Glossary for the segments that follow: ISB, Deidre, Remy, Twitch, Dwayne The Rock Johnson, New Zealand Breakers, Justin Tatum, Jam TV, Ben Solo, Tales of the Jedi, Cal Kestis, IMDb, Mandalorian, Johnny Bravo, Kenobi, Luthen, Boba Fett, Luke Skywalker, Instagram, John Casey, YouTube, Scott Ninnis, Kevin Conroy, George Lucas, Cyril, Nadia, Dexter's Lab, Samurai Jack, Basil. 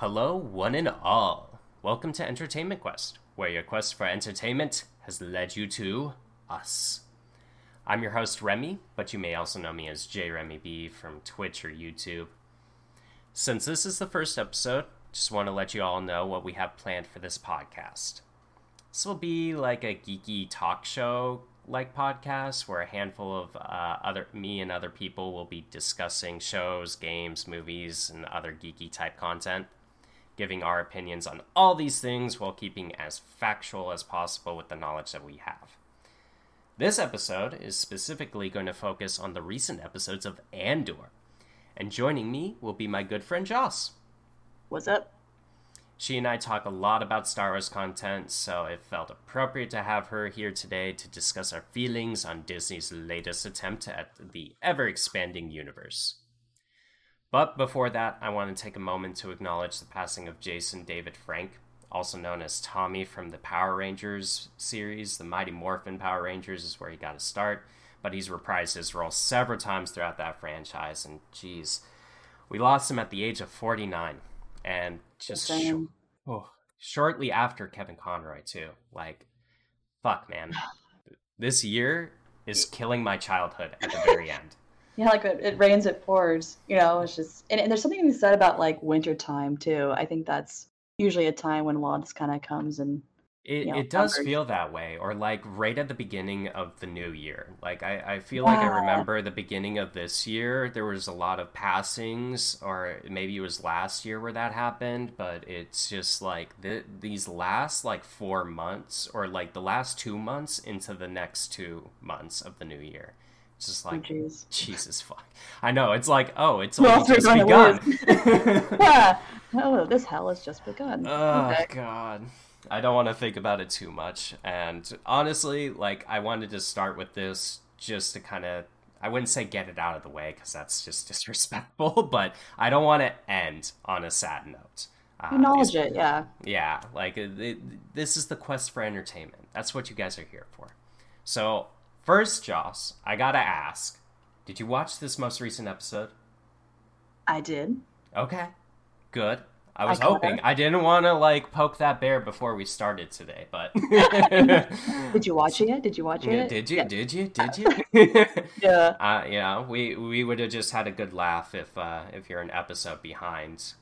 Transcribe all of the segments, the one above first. Hello, one and all. Welcome to Entertainment Quest, where your quest for entertainment has led you to us. I'm your host, Remy, but you may also know me as JRemyB from Twitch or YouTube. Since this is the first episode, just want to let you all know what we have planned for this podcast. This will be like a geeky talk show-like podcast where a handful of other people will be discussing shows, games, movies, and other geeky-type content, giving our opinions on all these things while keeping as factual as possible with the knowledge that we have. This episode is specifically going to focus on the recent episodes of Andor, and joining me will be my good friend Joss. What's up? She and I talk a lot about Star Wars content, so it felt appropriate to have her here today to discuss our feelings on Disney's latest attempt at the ever-expanding universe. But before that, I want to take a moment to acknowledge the passing of Jason David Frank, also known as Tommy from the Power Rangers series. The Mighty Morphin Power Rangers is where he got his start, but he's reprised his role several times throughout that franchise, and geez, we lost him at the age of 49, and just shortly after Kevin Conroy, too. Like, fuck, man. This year is killing my childhood at the very end. Yeah, like it rains, it pours, you know, it's just, and there's something to be said about like winter time too. I think that's usually a time when loss kind of comes and it does hungry. Feel that way, or like right at the beginning of the new year. Like I feel like I remember the beginning of this year, there was a lot of passings, or maybe it was last year where that happened, but it's just like these last like 4 months, or like the last 2 months into the next 2 months of the new year. It's just like, oh, Jesus fuck. I know, it's like, oh, it's only just begun. Yeah. Oh, this hell has just begun. Oh, okay. God. I don't want to think about it too much. And honestly, like, I wanted to start with this just to kind of, I wouldn't say get it out of the way, because that's just disrespectful, but I don't want to end on a sad note. Acknowledge it, yeah. Yeah, like, this is the quest for entertainment. That's what you guys are here for. So, first, Joss, I gotta ask, did you watch this most recent episode? I did. Okay, good. I was hoping. I didn't want to, like, poke that bear before we started today, but... Did you watch it yet? Did you? Yeah. We would have just had a good laugh if you're an episode behind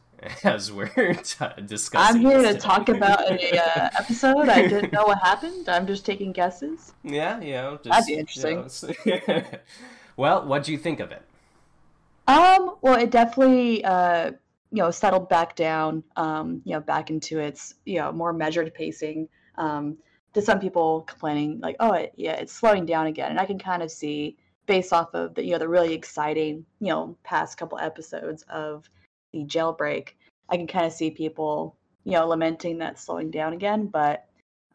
as we're discussing. I'm here to talk about an episode. I didn't know what happened. I'm just taking guesses. Yeah, that'd be interesting. You know, well, what'd you think of it? Well, it definitely, settled back down, back into its, more measured pacing. To some people complaining, like, oh, it's slowing down again. And I can kind of see, based off of the, the really exciting, past couple episodes of the jailbreak, I can kind of see people, lamenting that slowing down again. But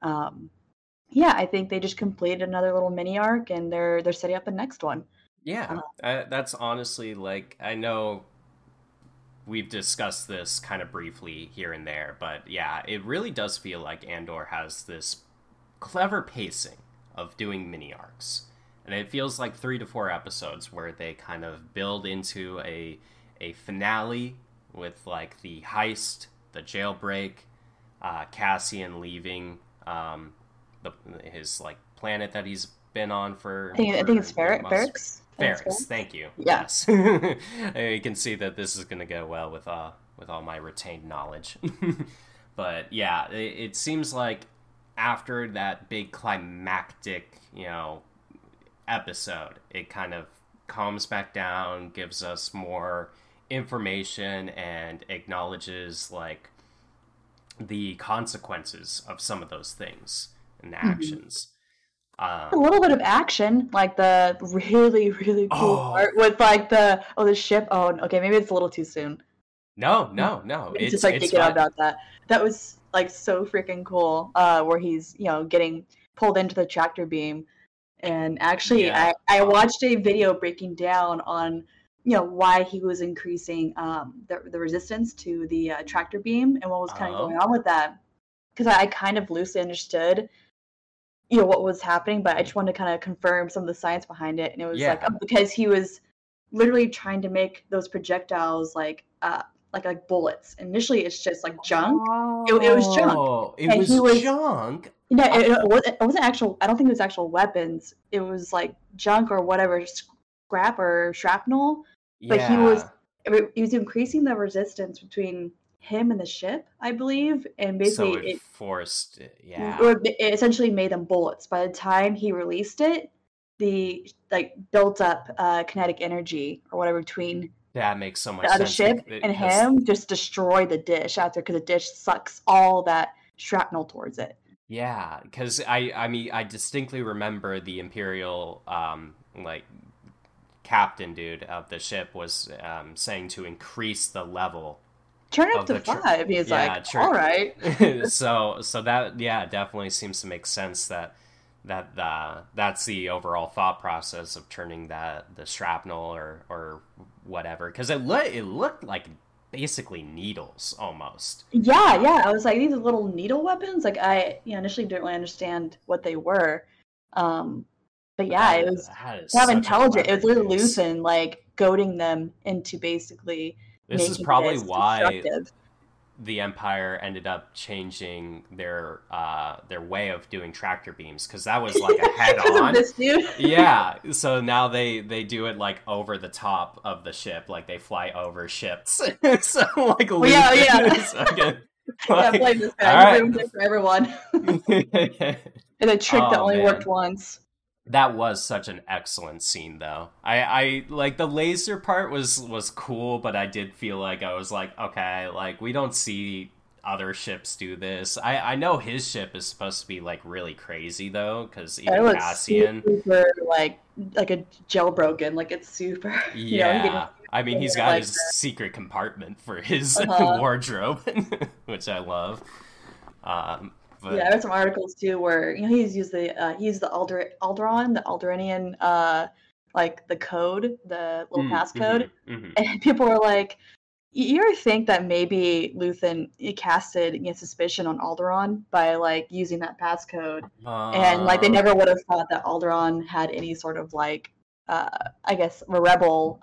I think they just completed another little mini arc, and they're setting up the next one. Yeah, that's honestly, like, I know we've discussed this kind of briefly here and there, but yeah, it really does feel like Andor has this clever pacing of doing mini arcs, and it feels like 3 to 4 episodes where they kind of build into a finale with like the heist, the jailbreak, Cassian leaving his like planet that he's been on for. I think it's Ferrix. Ferrix, thank you. Yeah. Yes, you can see that this is going to go well with all my retained knowledge. But yeah, it seems like after that big climactic, episode, it kind of calms back down, gives us more information, and acknowledges like the consequences of some of those things and actions. A little bit of action, like the really, really cool part with like the ship. Oh, okay, maybe it's a little too soon. No. It's just like thinking about that. That was like so freaking cool. Where he's getting pulled into the tractor beam, and actually I watched a video breaking down on why he was increasing the resistance to the tractor beam and what was kind of going on with that, because I kind of loosely understood what was happening, but I just wanted to kind of confirm some of the science behind it. And it was because he was literally trying to make those projectiles like like bullets. Initially, it's just like junk. Oh, it was junk. It was junk. No, it wasn't actual. I don't think it was actual weapons. It was like junk or whatever, scrap or shrapnel. Yeah. But he was increasing the resistance between him and the ship, I believe, and basically so it forced. Yeah, it essentially made them bullets. By the time he released it, the built up kinetic energy or whatever between. That makes so much sense. The other ship and him just destroy the dish after, because the dish sucks all that shrapnel towards it. Yeah, because I distinctly remember the Imperial captain dude of the ship was saying to increase the level. Turn up to 5. He's all right. so that definitely seems to make sense that's the overall thought process of turning the shrapnel or whatever, because it looked like basically needles almost. Yeah. I was like, these are little needle weapons. Like initially didn't really understand what they were, but yeah, it was kind of intelligent. It was literally Luthen goading them into basically. This is probably why the Empire ended up changing their way of doing tractor beams, because that was like a head-on. Yeah, so now they do it over the top of the ship, they fly over ships. So blame this guy. Right. It for everyone. And a trick that only worked once. That was such an excellent scene, though. I the laser part was cool, but I did feel like I was like, okay, we don't see other ships do this. I know his ship is supposed to be really crazy though, because even Cassian, super, like a jailbroken, it's super. Yeah, I mean he's got his secret compartment for his wardrobe, which I love. But... Yeah, I read some articles too where he's used the Alderaan, the Alderaanian the code, the little passcode, and people were like, "You ever think that maybe Luthen casted suspicion on Alderaan by using that passcode?" And they never would have thought that Alderaan had any sort of I guess rebel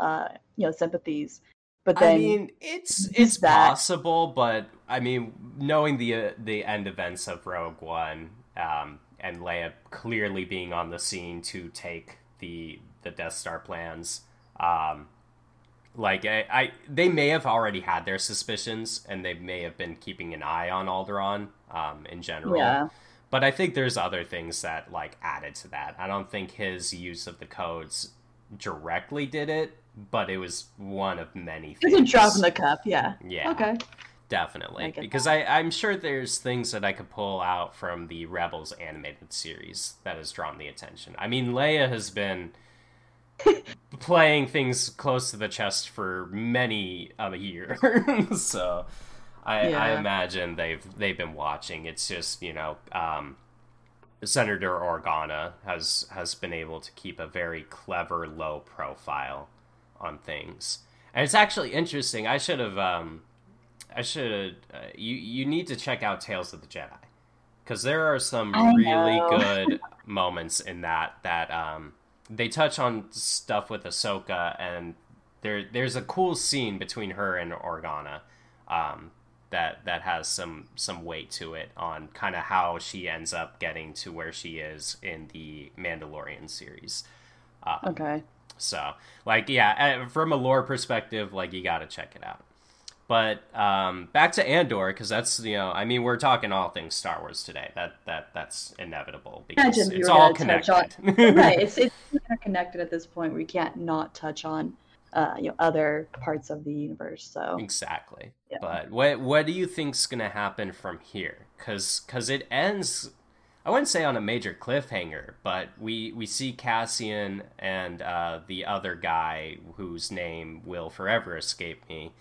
sympathies. But then, I mean, it's possible, but I mean, knowing the end events of Rogue One, and Leia clearly being on the scene to take the Death Star plans, they may have already had their suspicions, and they may have been keeping an eye on Alderaan, in general. Yeah. But I think there's other things that added to that. I don't think his use of the codes directly did it. But it was one of many things. It's a drop in the cup, yeah. Yeah. Okay. Definitely. Because I'm sure there's things that I could pull out from the Rebels animated series that has drawn the attention. I mean, Leia has been playing things close to the chest for many a year. So I imagine they've been watching. It's just, Senator Organa has been able to keep a very clever low profile on things, and it's actually interesting. I should have you need to check out Tales of the Jedi, because there are some good moments in that they touch on stuff with Ahsoka, and there's a cool scene between her and Organa that has some weight to it on kind of how she ends up getting to where she is in the Mandalorian series. So, from a lore perspective, you gotta check it out. But back to Andor, because that's, we're talking all things Star Wars today. That's inevitable, because it's all connected. Right, it's interconnected at this point. We can't not touch on other parts of the universe. So exactly. Yeah. But what do you think's gonna happen from here? Because it ends. I wouldn't say on a major cliffhanger, but we see Cassian and the other guy whose name will forever escape me.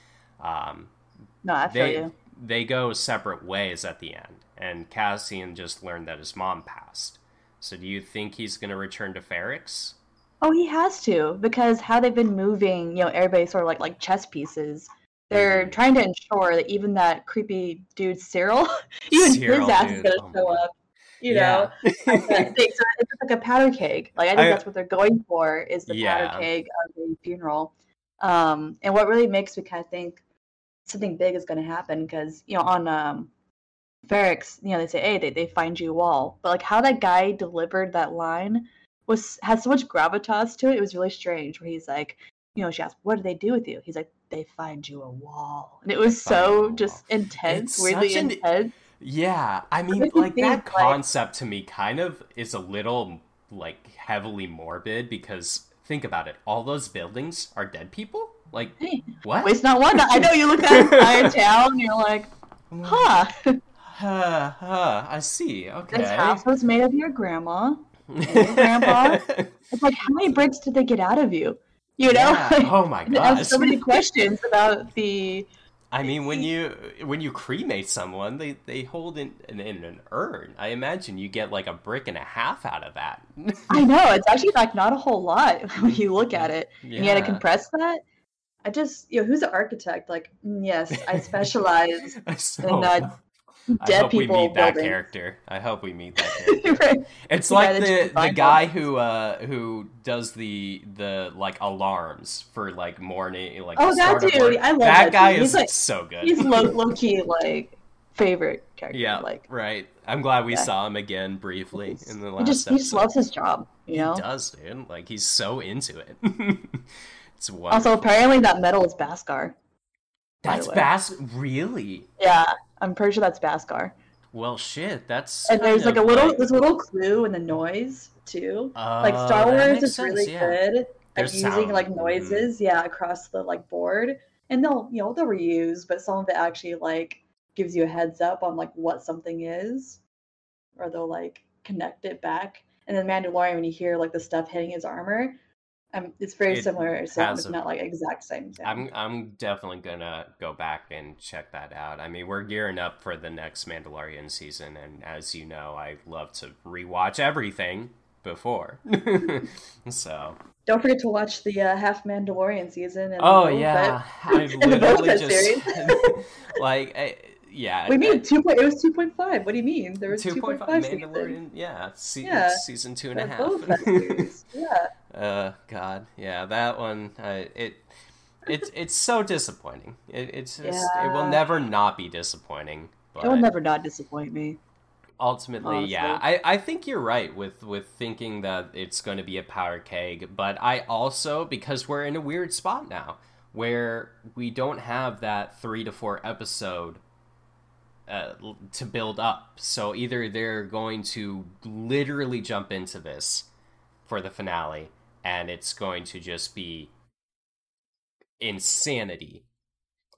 They go separate ways at the end, and Cassian just learned that his mom passed. So do you think he's going to return to Ferrix? Oh, he has to, because how they've been moving, everybody sort of like chess pieces. They're trying to ensure that even that creepy dude Cyril, his ass is going to show up. So it's like a powder keg. I think that's what they're going for, is the powder keg of the funeral. And what really makes me kind of think something big is going to happen, because, you know, on Ferrix, you know, they say, hey, they find you a wall. But, like, how that guy delivered that line had so much gravitas to it. It was really strange, where he's like, you know, she asked, what do they do with you? He's like, they find you a wall. And it was so just intense, it's weirdly intense. Yeah, I mean, like, that concept to me kind of is a little, like, heavily morbid, because think about it, all those buildings are dead people? Like, hey, what? It's not one. I know, you look at the entire town and you're like, huh. I see, okay. This house was made of your grandma and your grandpa. It's like, how many bricks did they get out of you? You know? Yeah. Like, oh my gosh. I have so many questions about the... I mean, when you cremate someone, they hold it in an urn. I imagine you get like a brick and a half out of that. I know. It's actually like not a whole lot when you look at it. Yeah. And you had to compress that. I just, you know, who's an architect? Like, yes, I specialize in dead people. I hope we meet that character. Right. It's like the guy who does the like alarms for like morning, like that dude. I love that guy. Is like, so good. He's low key like favorite character. Yeah, like right. I'm glad we saw him again briefly in the last episode. He just loves his job. You know, he does, dude. Like he's so into it. It's wonderful. Also, apparently that metal is Beskar. That's really? Yeah, I'm pretty sure that's Beskar. Well, shit, that's... And there's, like, this little clue in the noise, too. Like, Star Wars is really good at using, like, noises, across the, like, board. And they'll reuse, but some of it actually, like, gives you a heads up on, like, what something is. Or they'll, like, connect it back. And then Mandalorian, when you hear, like, the stuff hitting his armor... it's very similar, so it's not like exact same thing. I'm definitely gonna go back and check that out. I mean, we're gearing up for the next Mandalorian season, and as you know, I love to rewatch everything before. So don't forget to watch the half Mandalorian season. And the Boba Fett series. Like. We mean 2.0. It was 2.5. What do you mean? There was 2.5 season. Yeah, season 2.5. Yeah. God, yeah, that one. It's so disappointing. It will never not be disappointing. But it will never not disappoint me. Ultimately, honestly. Yeah, I think you're right with thinking that it's going to be a powder keg. But I also, because we're in a weird spot now where we don't have that 3 to 4 episode. To build up, so either they're going to literally jump into this for the finale and it's going to just be insanity,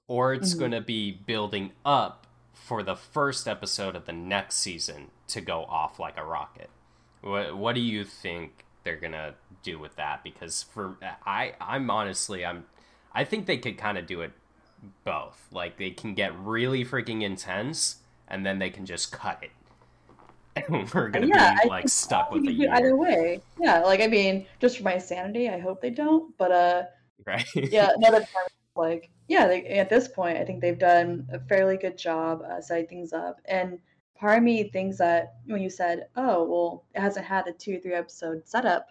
or it's going to be building up for the first episode of the next season to go off like a rocket. What do you think they're gonna do with that? Because for I think they could kind of do it both. Like, they can get really freaking intense and then they can just cut it and we're gonna be like stuck with it either way. Like, I mean, just for my sanity, I hope they don't, but right. Another part, like, they, at this point, I think they've done a fairly good job setting things up. And part of me thinks that when you said, oh well, it hasn't had a 2 or 3 episode setup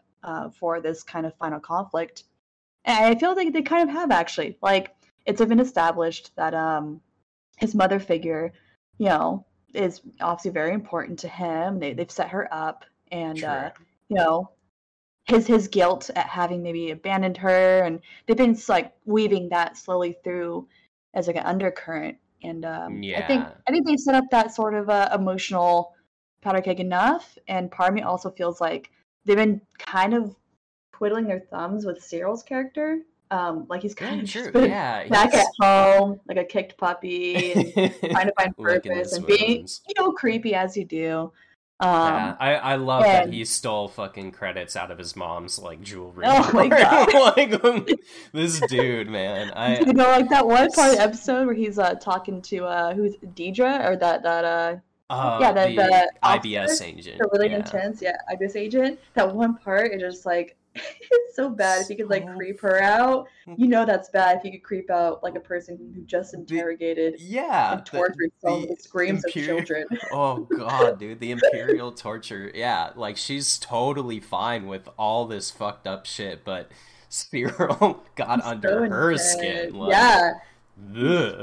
for this kind of final conflict, and I feel like they kind of have, actually. Like, it's been established that his mother figure, you know, is obviously very important to him. They've set her up, and you know, his guilt at having maybe abandoned her, and they've been like weaving that slowly through as like an undercurrent. And I think they've set up that sort of emotional powder keg enough. And part of me also feels like they've been kind of twiddling their thumbs with Cyril's character. Like, he's kind of just been back at home, like a kicked puppy, and trying to find purpose and being, you know, creepy as you do. I love that he stole fucking credits out of his mom's like jewelry. Oh my God. Like, this dude, man. You know, like that one part of the episode where he's talking to who's Deidre, or the IBS agent. The really intense, IBS agent. That one part is just like, it's so bad. If you could like creep her out, you know, that's bad. If you could creep out like a person who just interrogated and tortured the screams of children. Oh God, dude, the imperial torture. Yeah, like, she's totally fine with all this fucked up shit, but Cyril got under her skin. Like,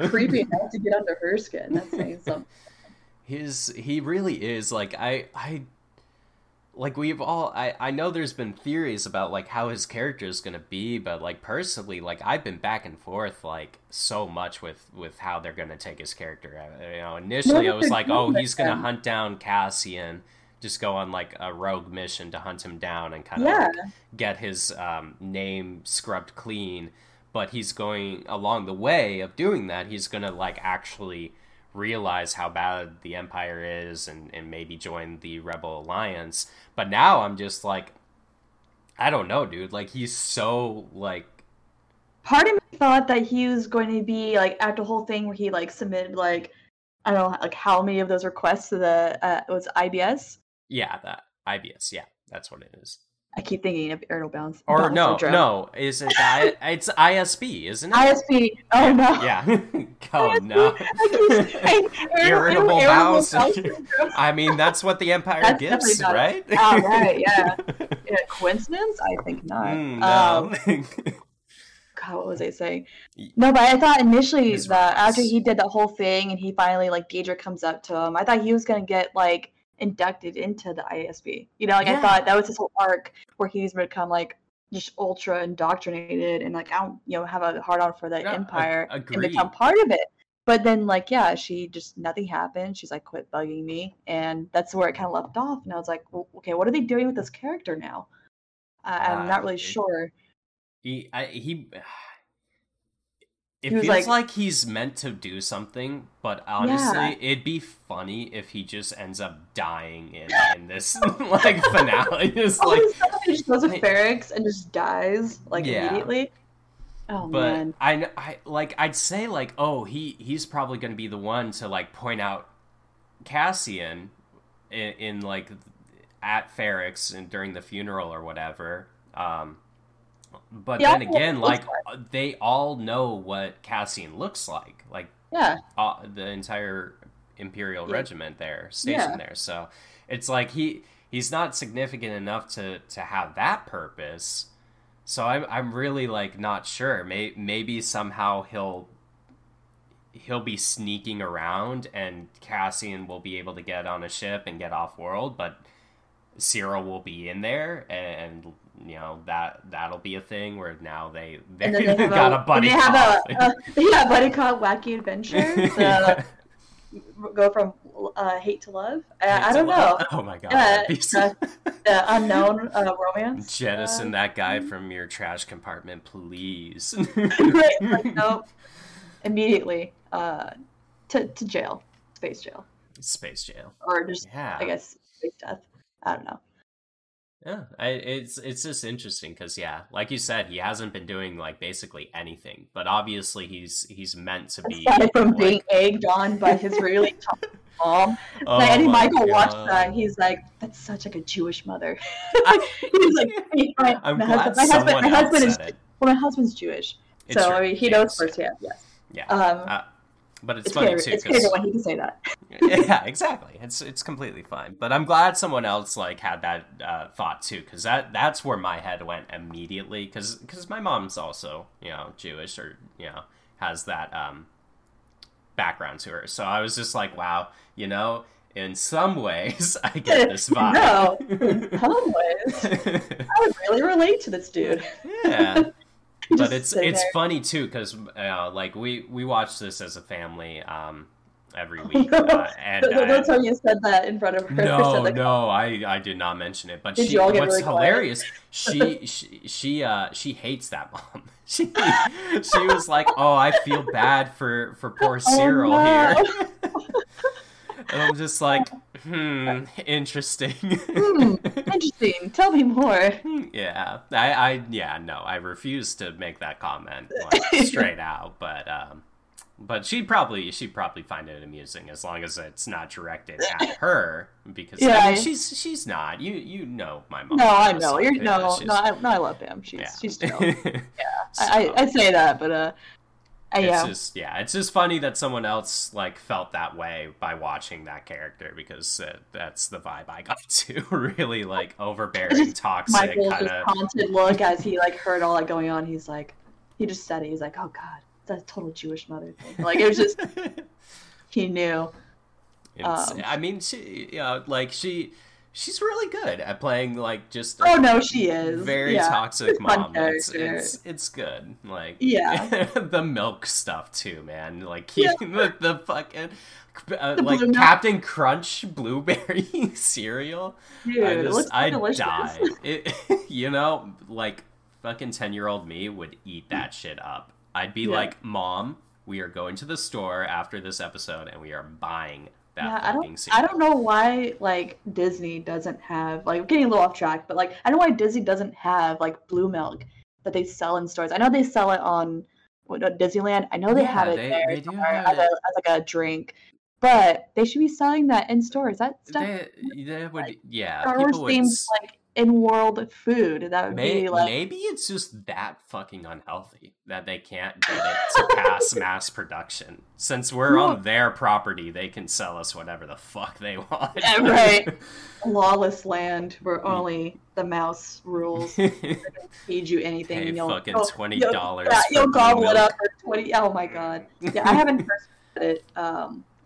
creepy enough to get under her skin. That's saying something. He really is like I know there's been theories about like how his character is gonna be, but like personally, like I've been back and forth like so much with how they're gonna take his character. You know, initially I was like, oh, he's gonna hunt down Cassian, just go on like a rogue mission to hunt him down and kind of like, get his name scrubbed clean. But he's going along the way of doing that, he's gonna like actually realize how bad the Empire is and maybe join the Rebel Alliance. But now I'm just like, I don't know, dude. Like, he's so, like... Part of me thought that he was going to be, like, after the whole thing where he, like, submitted, like, I don't know, like, how many of those requests to the, was IBS? Yeah, that IBS, yeah. That's what it is. I keep thinking of Aerial Bounce. Or, no, it's ISB, isn't it? ISB. Oh, no. Yeah. Oh, no. Irritable Bounce. I mean, that's what the Empire gives, right? Oh, right, yeah. Coincidence? I think not. No. God, what was I saying? No, but I thought initially that after he did that whole thing and he finally, like, Deidre comes up to him, I thought he was going to get, like, inducted into the ISB. You know, like, I thought that was his whole arc where he's become like just ultra indoctrinated and like I don't, you know, have a hard on for the Empire and become part of it. But then like she just nothing happened. She's like, quit bugging me, and that's where it kind of left off. And I was like, well, okay, what are they doing with this character now? I'm not really sure. It feels like he's meant to do something, but honestly, it'd be funny if he just ends up dying in this like finale. Just like he just goes to Ferrix and just dies like immediately. Oh man! But I like I'd say like he's probably going to be the one to like point out Cassian in like at Ferrix and during the funeral or whatever. But then again, like, they all know what Cassian looks like. Like, the entire Imperial regiment there, stationed there. So it's like he's not significant enough to have that purpose. So I'm really, like, not sure. Maybe somehow he'll be sneaking around and Cassian will be able to get on a ship and get off-world, but Cyril will be in there and you know that'll be a thing where now they got a buddy cop. Buddy cop wacky adventure. So go from hate to love. I don't know. Oh my god, the unknown romance. Jettison that guy from your trash compartment, please. Right, like, nope. Immediately to jail, space jail, or just I guess space death. I don't know. Yeah, it's just interesting because, like you said, he hasn't been doing, like, basically anything. But obviously he's meant to be... Aside from like... being egged on by his really tough mom. Oh, like, Eddie Michael watched that, and he's like, that's such, like, a Jewish mother. He's like, hey, my husband's Jewish. It's so, he knows firsthand, yes. Yeah. But it's funny, too. It's crazy when he can say that. Yeah, exactly. It's completely fine. But I'm glad someone else, like, had that thought, too, because that's where my head went immediately, because my mom's also, you know, Jewish or, you know, has that background to her. So I was just like, wow, you know, in some ways, I get this vibe. No, in some ways. I would really relate to this dude. Yeah. But it's funny, too, because, like, we watch this as a family every week. And that's how you said that in front of her. No, I did not mention it. But what's hilarious, she hates that mom. She was like, oh, I feel bad for poor Cyril here. And I'm just like, interesting. Interesting. Tell me more. Yeah. I refuse to make that comment like, straight out, but she'd probably find it amusing as long as it's not directed at her because I mean, she's not. You know my mom. No, I know. I love him. She's still. Yeah. So, I say that, but it's just funny that someone else like felt that way by watching that character because that's the vibe I got to. Really like overbearing, toxic kind of haunted look as he like heard all that going on. He's like, he just said it. He's like, oh god, the total Jewish mother thing. Like, it was just, he knew. I mean, she, you know, like, she's really good at playing, like, just a she is very toxic mom. It's good. Like, the milk stuff too, man. Like, the fucking like Captain Crunch blueberry cereal. Dude, I die. You know, like, fucking 10-year-old me would eat that shit up. I'd be like, Mom, we are going to the store after this episode and we are buying that fucking cereal. I don't know why, like, Disney doesn't have, like, I'm getting a little off track, but, like, I don't know why Disney doesn't have, like, blue milk that they sell in stores. I know they sell it on Disneyland. I know they have it there as like, a drink. But they should be selling that in stores. That stuff. They would, like, Star Wars seems like in-world food. That would be like, maybe it's just that fucking unhealthy that they can't get it to pass mass production. Since we're on their property, they can sell us whatever the fuck they want. Yeah, right. Lawless land where only the mouse rules. They don't feed you anything. Hey, you'll, fucking $20. You'll gobble it up for 20. Oh my god. Yeah, I haven't first it.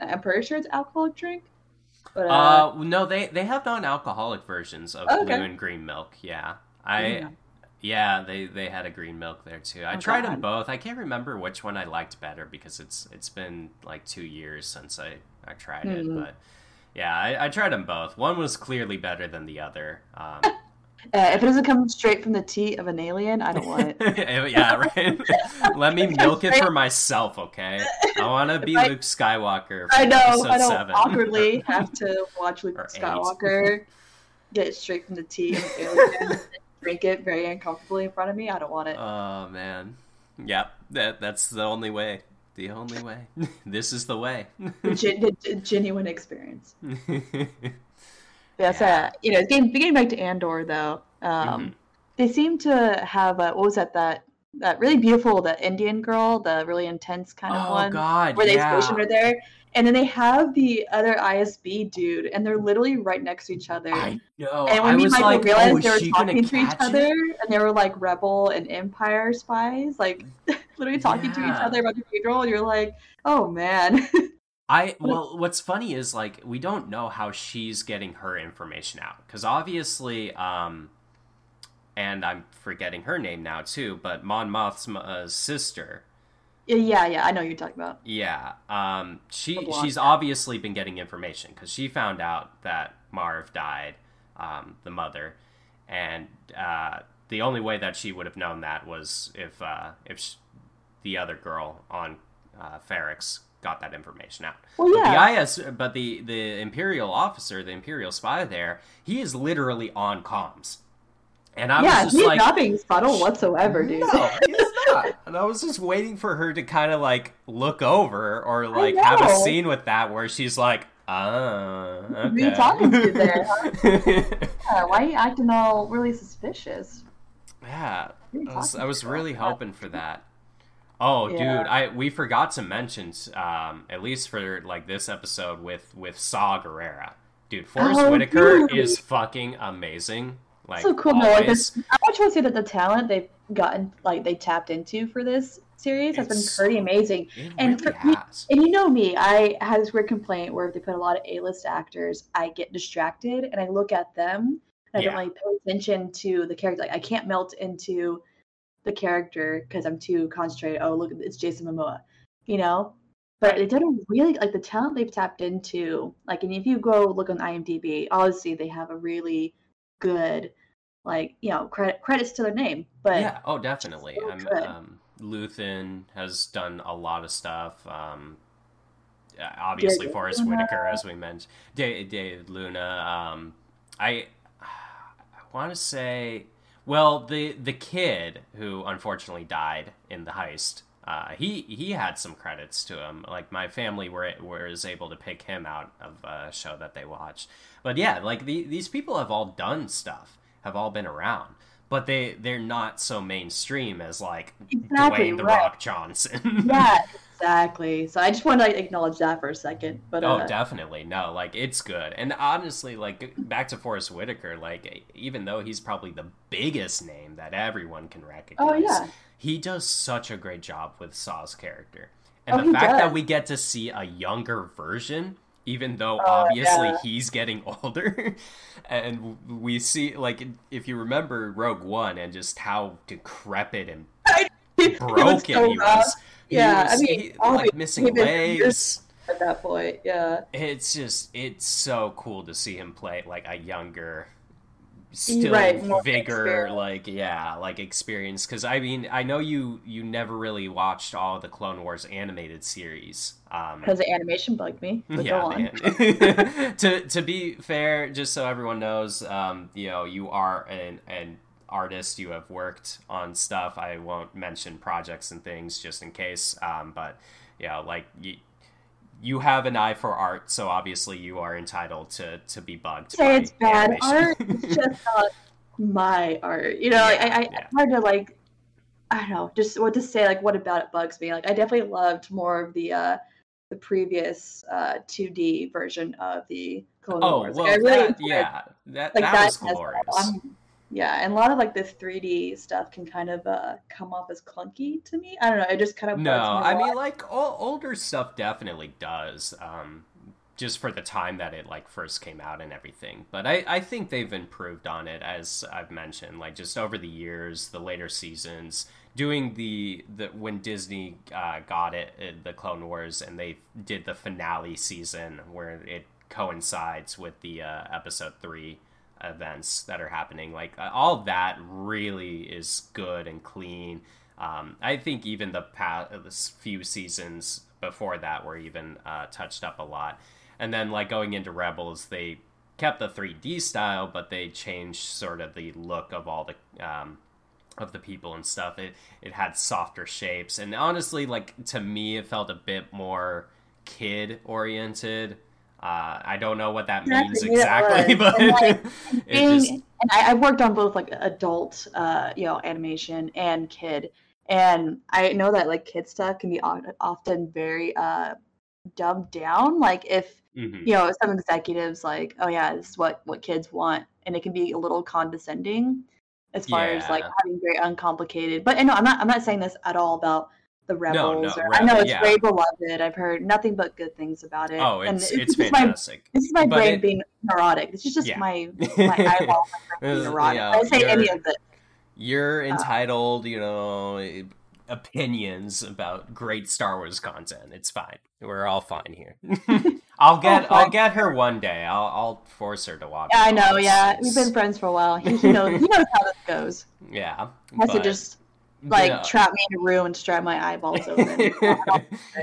I'm pretty sure it's alcoholic drink. But, no, they have non-alcoholic versions of blue and green milk. Yeah, they had a green milk there too. I tried them both. I can't remember which one I liked better because it's been like 2 years since I tried it. But yeah, I tried them both. One was clearly better than the other. If it doesn't come straight from the teat of an alien, I don't want it. Yeah, right? Let me milk it for myself, okay? I want to be Luke Skywalker. I know, I don't awkwardly have to watch Luke Skywalker get it straight from the teat of an alien, drink it very uncomfortably in front of me. I don't want it. Oh, man. Yep, that's the only way. The only way. This is the way. Genuine experience. That's you know, getting back to Andor though, they seem to have what was that really beautiful, the Indian girl, the really intense kind of one. Oh god, where they stationed her there, and then they have the other ISB dude, and they're literally right next to each other. I know. And when I realized they were talking to each other, and they were like Rebel and Empire spies, like literally talking to each other about the funeral. And you're like, oh man. What's funny is, like, we don't know how she's getting her information out. Because obviously, and I'm forgetting her name now, too, but Mon Mothma's sister. Yeah, I know who you're talking about. Yeah, she's obviously been getting information, because she found out that Marv died, the mother, and the only way that she would have known that was if the other girl on Ferrix got that information out. Well, but the Imperial officer, the Imperial spy there, he is literally on comms, and I was just he's like, not being subtle whatsoever, dude. No, he's not. And I was just waiting for her to kind of like look over or like have a scene with that where she's like, okay. Who are you talking to there? Huh? Why are you acting all really suspicious? Yeah, I was really hoping for that. Oh, yeah. Dude, we forgot to mention, at least for, like, this episode with Saw Gerrera. Dude, Forrest Whitaker is fucking amazing. Like, so cool. No, like, I want you to say that the talent they've gotten, like, they tapped into for this series has been pretty amazing. And you know me, I have this weird complaint where if they put a lot of A-list actors, I get distracted, and I look at them, and I don't, like, pay attention to the character. Like, I can't melt into the character because I'm too concentrated. Oh, look, it's Jason Momoa, you know. But they don't really like the talent they've tapped into. Like, and if you go look on IMDb, obviously they have a really good, like, you know, credits to their name. But yeah, oh, definitely. So Luthen has done a lot of stuff. Obviously, David Forrest Whitaker, as we mentioned, David Luna. I want to say. Well, the kid who unfortunately died in the heist, he had some credits to him. Like, my family was able to pick him out of a show that they watched. But yeah, like, these people have all done stuff, have all been around. But they're not so mainstream as, like, Dwayne The Rock Johnson. Yeah, Exactly. So I just want to like, acknowledge that for a second. But definitely. No, like, it's good. And honestly, like, back to Forrest Whitaker, like, even though he's probably the biggest name that everyone can recognize, he does such a great job with Saw's character. And the fact that we get to see a younger version, even though obviously he's getting older, and we see, like, if you remember Rogue One and just how decrepit and broken he was. Yeah, I mean, like missing legs at that point. Yeah, it's just it's so cool to see him play like a younger, still vigor, like like experience. Because I mean, I know you never really watched all the Clone Wars animated series because the animation bugged me. Yeah, to be fair, just so everyone knows, you know, you are an artist, you have worked on stuff. I won't mention projects and things just in case, but yeah, like you have an eye for art, so obviously you are entitled to be bugged. Say it's bad art, it's just not my art, you know. It's hard to like, I don't know, just what to say, like what about it bugs me. Like I definitely loved more of the previous 2D version of the Clone Wars. Well, like, that was glorious. Yeah, and a lot of like the 3D stuff can kind of come off as clunky to me. I don't know. It just kind of mean, like all older stuff definitely does. Just for the time that it like first came out and everything. But I think they've improved on it, as I've mentioned, like just over the years, the later seasons, doing the when Disney got it, the Clone Wars, and they did the finale season where it coincides with the episode 3 events that are happening. Like all that really is good and clean. I think even the past few seasons before that were even touched up a lot. And then like going into Rebels, they kept the 3D style, but they changed sort of the look of all the of the people and stuff. It had softer shapes, and honestly, like to me, it felt a bit more kid oriented. I don't know what that means exactly, but and, like, and I worked on both like adult, you know, animation and kid, and I know that like kid stuff can be often very dumbed down. Like if you know some executives like, oh yeah, this is what kids want, and it can be a little condescending as far as like having very uncomplicated. But and no, I'm not saying this at all about the Rebels. I know it's very beloved. I've heard nothing but good things about it. Oh, it's fantastic. This is my brain being neurotic. This is just my eyeball being neurotic. You know, I say any of this. You're entitled, you know, opinions about great Star Wars content. It's fine. We're all fine here. I'll get her one day. I'll force her to watch. Yeah, I know. Yeah, we've been friends for a while. He knows how this goes. Yeah, has to just. Like trap me in a room and strap my eyeballs open.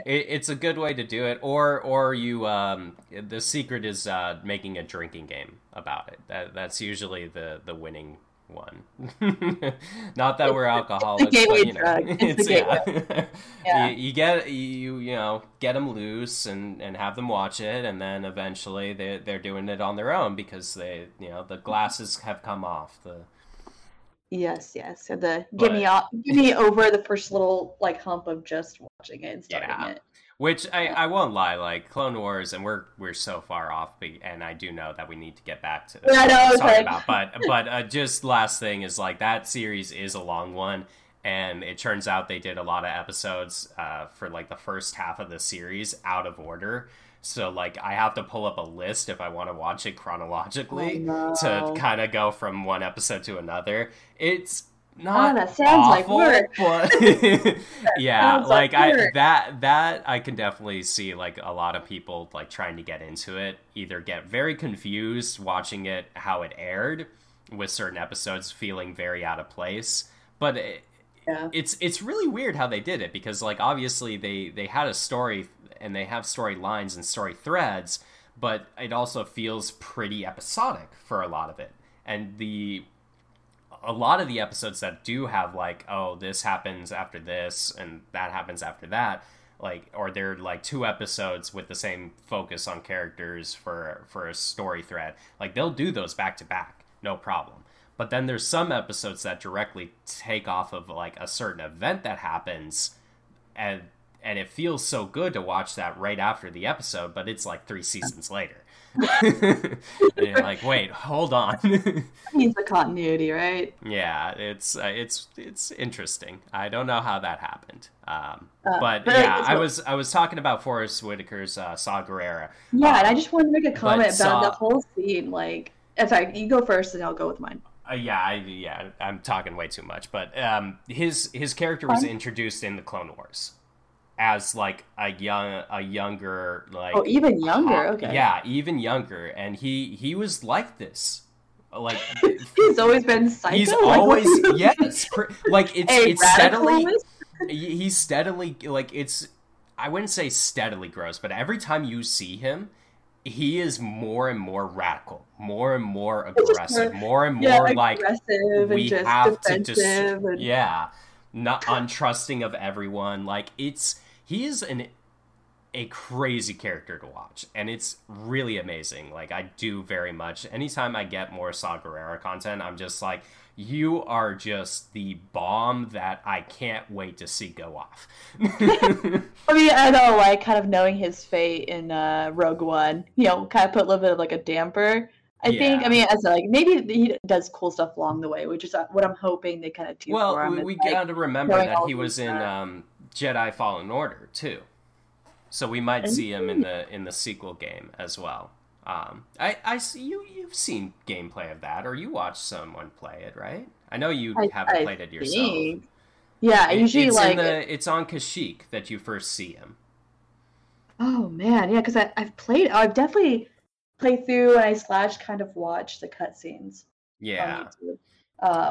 It's a good way to do it, or you. The secret is making a drinking game about it. That's usually the winning one. Not that we're alcoholics, it's but you know, drug. It's yeah. You get you know, get them loose and have them watch it, and then eventually they're doing it on their own because they, you know, the glasses have come off the. Yes. So give me over the first little like hump of just watching it and starting it. Which I won't lie, like Clone Wars, and we're so far off, and I do know that we need to get back to about. But just last thing is like that series is a long one, and it turns out they did a lot of episodes for like the first half of the series out of order. So, like, I have to pull up a list if I want to watch it chronologically to kind of go from one episode to another. It's not that sounds awful, like but yeah, like I can definitely see like a lot of people like trying to get into it, either get very confused watching it how it aired with certain episodes feeling very out of place, but. It's really weird how they did it because, like, obviously they had a story and they have storylines and story threads, but it also feels pretty episodic for a lot of it. And a lot of the episodes that do have, like, oh, this happens after this and that happens after that, like, or they're, like, two episodes with the same focus on characters for a story thread, like, they'll do those back to back, no problem. But then there's some episodes that directly take off of, like, a certain event that happens, and and it feels so good to watch that right after the episode, but it's like 3 seasons later. And you're like, wait, hold on. Needs the continuity, right? Yeah, it's interesting. I don't know how that happened. But yeah, I was talking about Forrest Whitaker's Saw Gerrera. Yeah, and I just wanted to make a comment about the whole scene. Like, in fact, you go first, and I'll go with mine. I'm talking way too much. But his character was introduced in the Clone Wars as like a younger like even younger. Okay. Yeah, even younger, and he was like this. Like he's always been psycho. He's always he's steadily like it's. I wouldn't say steadily gross, but every time you see him, he is more and more radical, more and more aggressive, more and more like we have to just not untrusting of everyone. Like he is a crazy character to watch, and it's really amazing. Like I do very much. Anytime I get more Saw Gerrera content, I'm just like, you are just the bomb that I can't wait to see go off. I mean, I know, like, kind of knowing his fate in Rogue One, you know, kind of put a little bit of, like, a damper. I think, I mean, as like, maybe he does cool stuff along the way, which is what I'm hoping they kind of do for him. Well, we got to remember that he was in Jedi Fallen Order, too. So we might see him in the sequel game as well. I see you've seen gameplay of that, or you watched someone play it, right? I know you haven't played it yourself. Yeah, it's on Kashyyyk that you first see him. Oh man, yeah, because I've definitely played through and I kind of watched the cutscenes. Yeah, on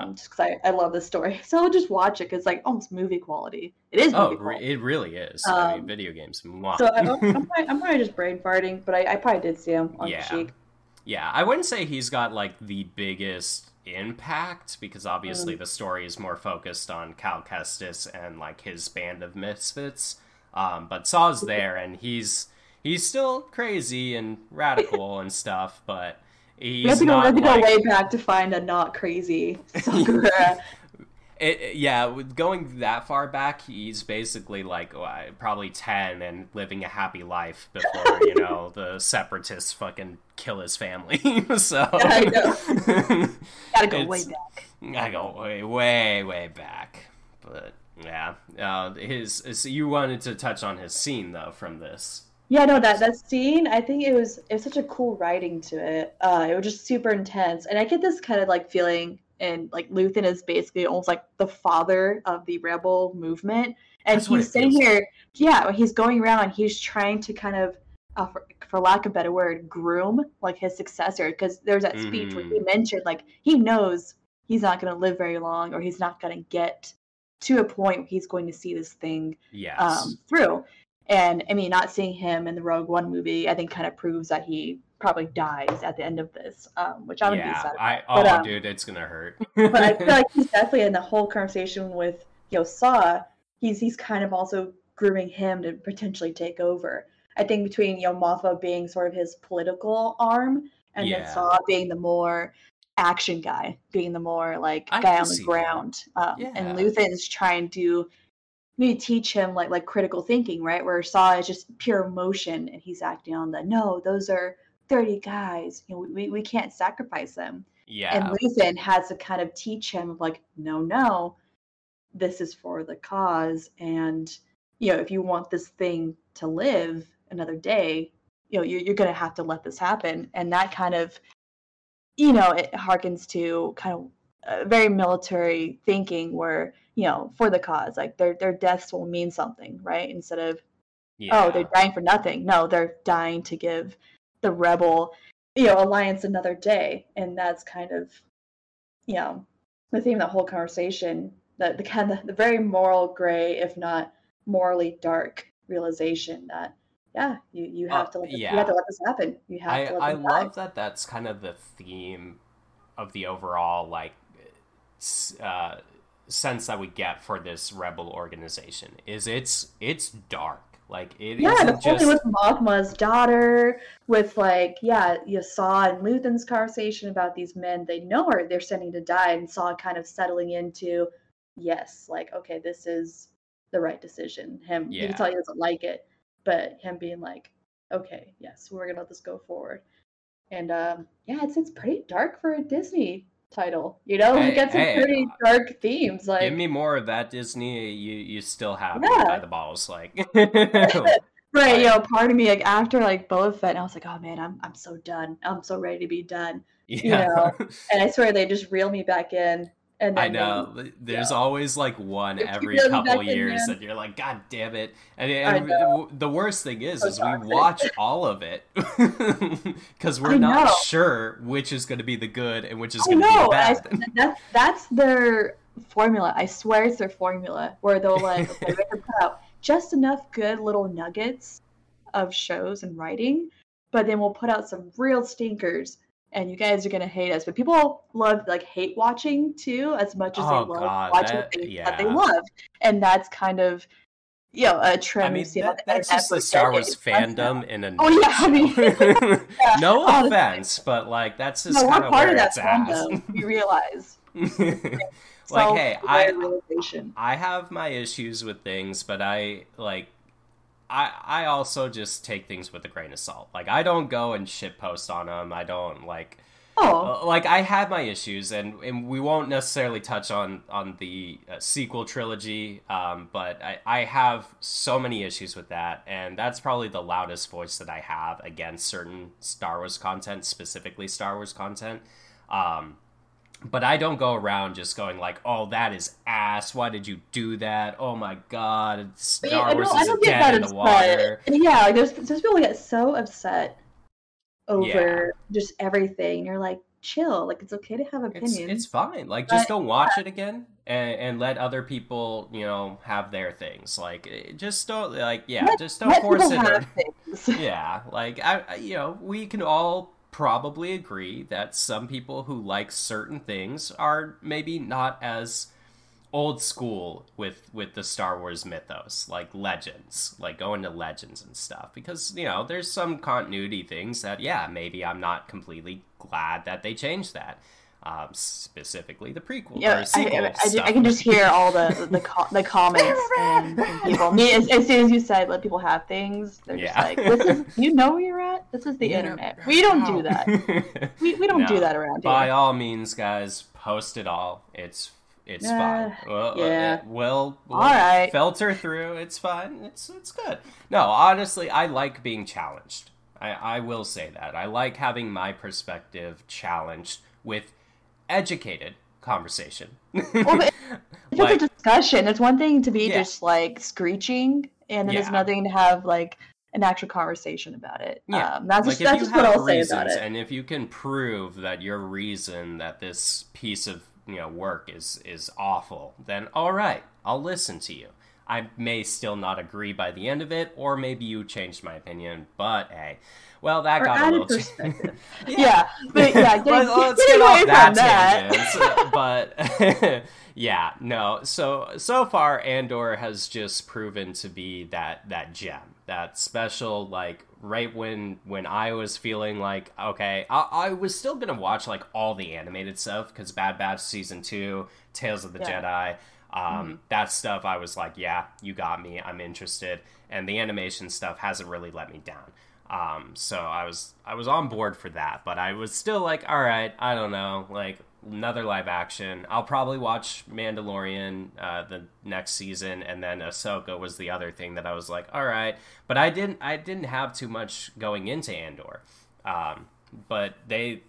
YouTube. Just because I love this story, so I'll just watch it because it's like almost movie quality. It is movie quality. It really is. I mean, video games. Mwah. So I'm probably just brain farting, but I probably did see him on Kashyyyk. Yeah, I wouldn't say he's got like the biggest impact because obviously the story is more focused on Cal Kestis and like his band of misfits. But Saw's there, and he's still crazy and radical and stuff, but. We have to go way back to find a not crazy Saw Gerrera. Going that far back, he's basically like probably 10 and living a happy life before you know the separatists fucking kill his family. So yeah, I know. Gotta go way back. Gotta go way back. But yeah, so you wanted to touch on his scene though from this. Yeah, no, that scene, I think it was such a cool writing to it. It was just super intense. And I get this kind of, like, feeling, and, like, Luthen is basically almost, like, the father of the rebel movement. And he's sitting here, he's going around, he's trying to kind of, for lack of a better word, groom, like, his successor. Because there's that speech where he mentioned, like, he knows he's not going to live very long, or he's not going to get to a point where he's going to see this thing through. And, I mean, not seeing him in the Rogue One movie, I think, kind of proves that he probably dies at the end of this, which I would be sad about. Dude, it's going to hurt. But I feel like he's definitely in the whole conversation with, you know, Saw, he's kind of also grooming him to potentially take over. I think between, you know, Mothma being sort of his political arm and then Saw being the more action guy, being the more, like, guy on the ground. And Luthen's trying to... maybe teach him like critical thinking, right? Where Saw is just pure emotion, and he's acting on those are 30 guys. You know, we can't sacrifice them. Yeah. And Luthen has to kind of teach him like, no, this is for the cause, and you know, if you want this thing to live another day, you know, you're going to have to let this happen, and that kind of, you know, it harkens to kind of very military thinking where, you know, for the cause, like their deaths will mean something, right? Instead of, they're dying for nothing. No, they're dying to give the rebel, you know, alliance another day. And that's kind of, you know, the theme of the whole conversation, that the kind of the very moral gray, if not morally dark realization that, you have to you have to let this happen. You have to let them die. I love that that's kind of the theme of the overall, like, sense that we get for this rebel organization is it's dark, like it isn't the whole thing with Mothma's daughter, with like you saw in Luthen's conversation about these men they know are they're sending to die, and saw kind of settling into like, okay, this is the right decision. Him, you can tell he doesn't like it, but him being like, okay, yes, we're gonna let this go forward. And it's pretty dark for a Disney title, you know. Hey, we got some pretty dark themes. Like, give me more of that Disney. You still have me by the balls, like. Right, you know, part of me, like, after, like, Boba Fett, and I was like, oh, man, I'm so done. I'm so ready to be done, you know? And I swear, they just reel me back in. And then I know. There's always, like, one every couple years, and you're like, God damn it. And the worst thing is we watch all of it, because we're not sure which is going to be the good and which is going to be the bad. That's their formula. I swear it's their formula, where they'll, like, okay, we're gonna put out just enough good little nuggets of shows and writing, but then we'll put out some real stinkers, and you guys are gonna hate us. But people love, like, hate watching too, as much as they love watching things that they love, and that's kind of, you know, a trend. I mean, that's just the Star Wars fandom in a no offense, but, like, that's just kind of where it's at. We realize. Like, hey, I have my issues with things, but I also just take things with a grain of salt. Like, I don't go and shitpost on them. I don't, like... Oh. Like, I have my issues, and we won't necessarily touch on the sequel trilogy, but I have so many issues with that, and that's probably the loudest voice that I have against certain Star Wars content, specifically Star Wars content. But I don't go around just going like, "Oh, that is ass. Why did you do that? Oh my God, Star Wars is dead in the water." Yeah, like, there's people who get so upset over just everything. You're like, chill. Like, it's okay to have opinions. It's fine. Like, just don't watch it again and let other people, you know, have their things. Like, just don't. Like, just don't force it. Yeah, like I, you know, we can all probably agree that some people who like certain things are maybe not as old school with the Star Wars mythos, like legends, like going to legends and stuff, because, you know, there's some continuity things that, yeah, maybe I'm not completely glad that they changed that, specifically the prequel or sequel. I can just hear all the comments and people. As soon as you said let people have things, they're just like, this is, you know where you're at. This is the internet. We don't do that. We don't do that around here. By all means, guys, post it all. It's fine. We'll all right. Filter through. It's fine. It's good. No, honestly, I like being challenged. I will say that. I like having my perspective challenged with educated conversation. Well, but it's like, a discussion. It's one thing to be just like screeching, and then it's another thing to have like an actual conversation about it. Yeah. That's just what I'll say about it. And if you can prove that your reason that this piece of, you know, work is awful, then all right, I'll listen to you. I may still not agree by the end of it, or maybe you changed my opinion, but hey. Well, that got a little... But yeah, let's get away from that. But yeah, no. So far, Andor has just proven to be that gem, that special, like, right when I was feeling like, okay, I was still going to watch, like, all the animated stuff, because Bad Batch Season 2, Tales of the Jedi... that stuff I was like, yeah, you got me, I'm interested, and the animation stuff hasn't really let me down, so I was on board for that, but I was still like, all right, I don't know, like, another live action, I'll probably watch Mandalorian the next season, and then Ahsoka was the other thing that I was like, all right, but I didn't have too much going into Andor, but they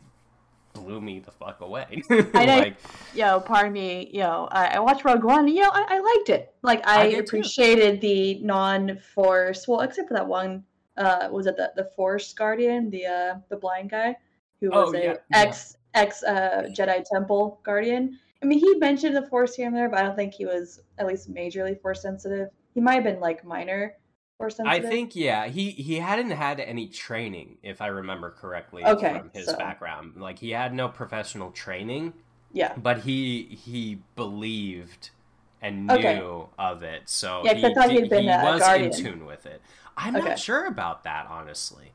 blew me the fuck away. Like, you know, pardon me, you know, I watched Rogue One, you know, I liked it. Like, I appreciated the non-Force, well, except for that one, was it the Force Guardian, the blind guy, who was ex Jedi Temple Guardian. I mean, he mentioned the Force here and there, but I don't think he was at least majorly Force sensitive. He might have been, like, minor Force sensitive. I think, yeah, he hadn't had any training, if I remember correctly, from his background. Like, he had no professional training, but he believed and knew of it, so he was in tune with it. I'm not sure about that, honestly.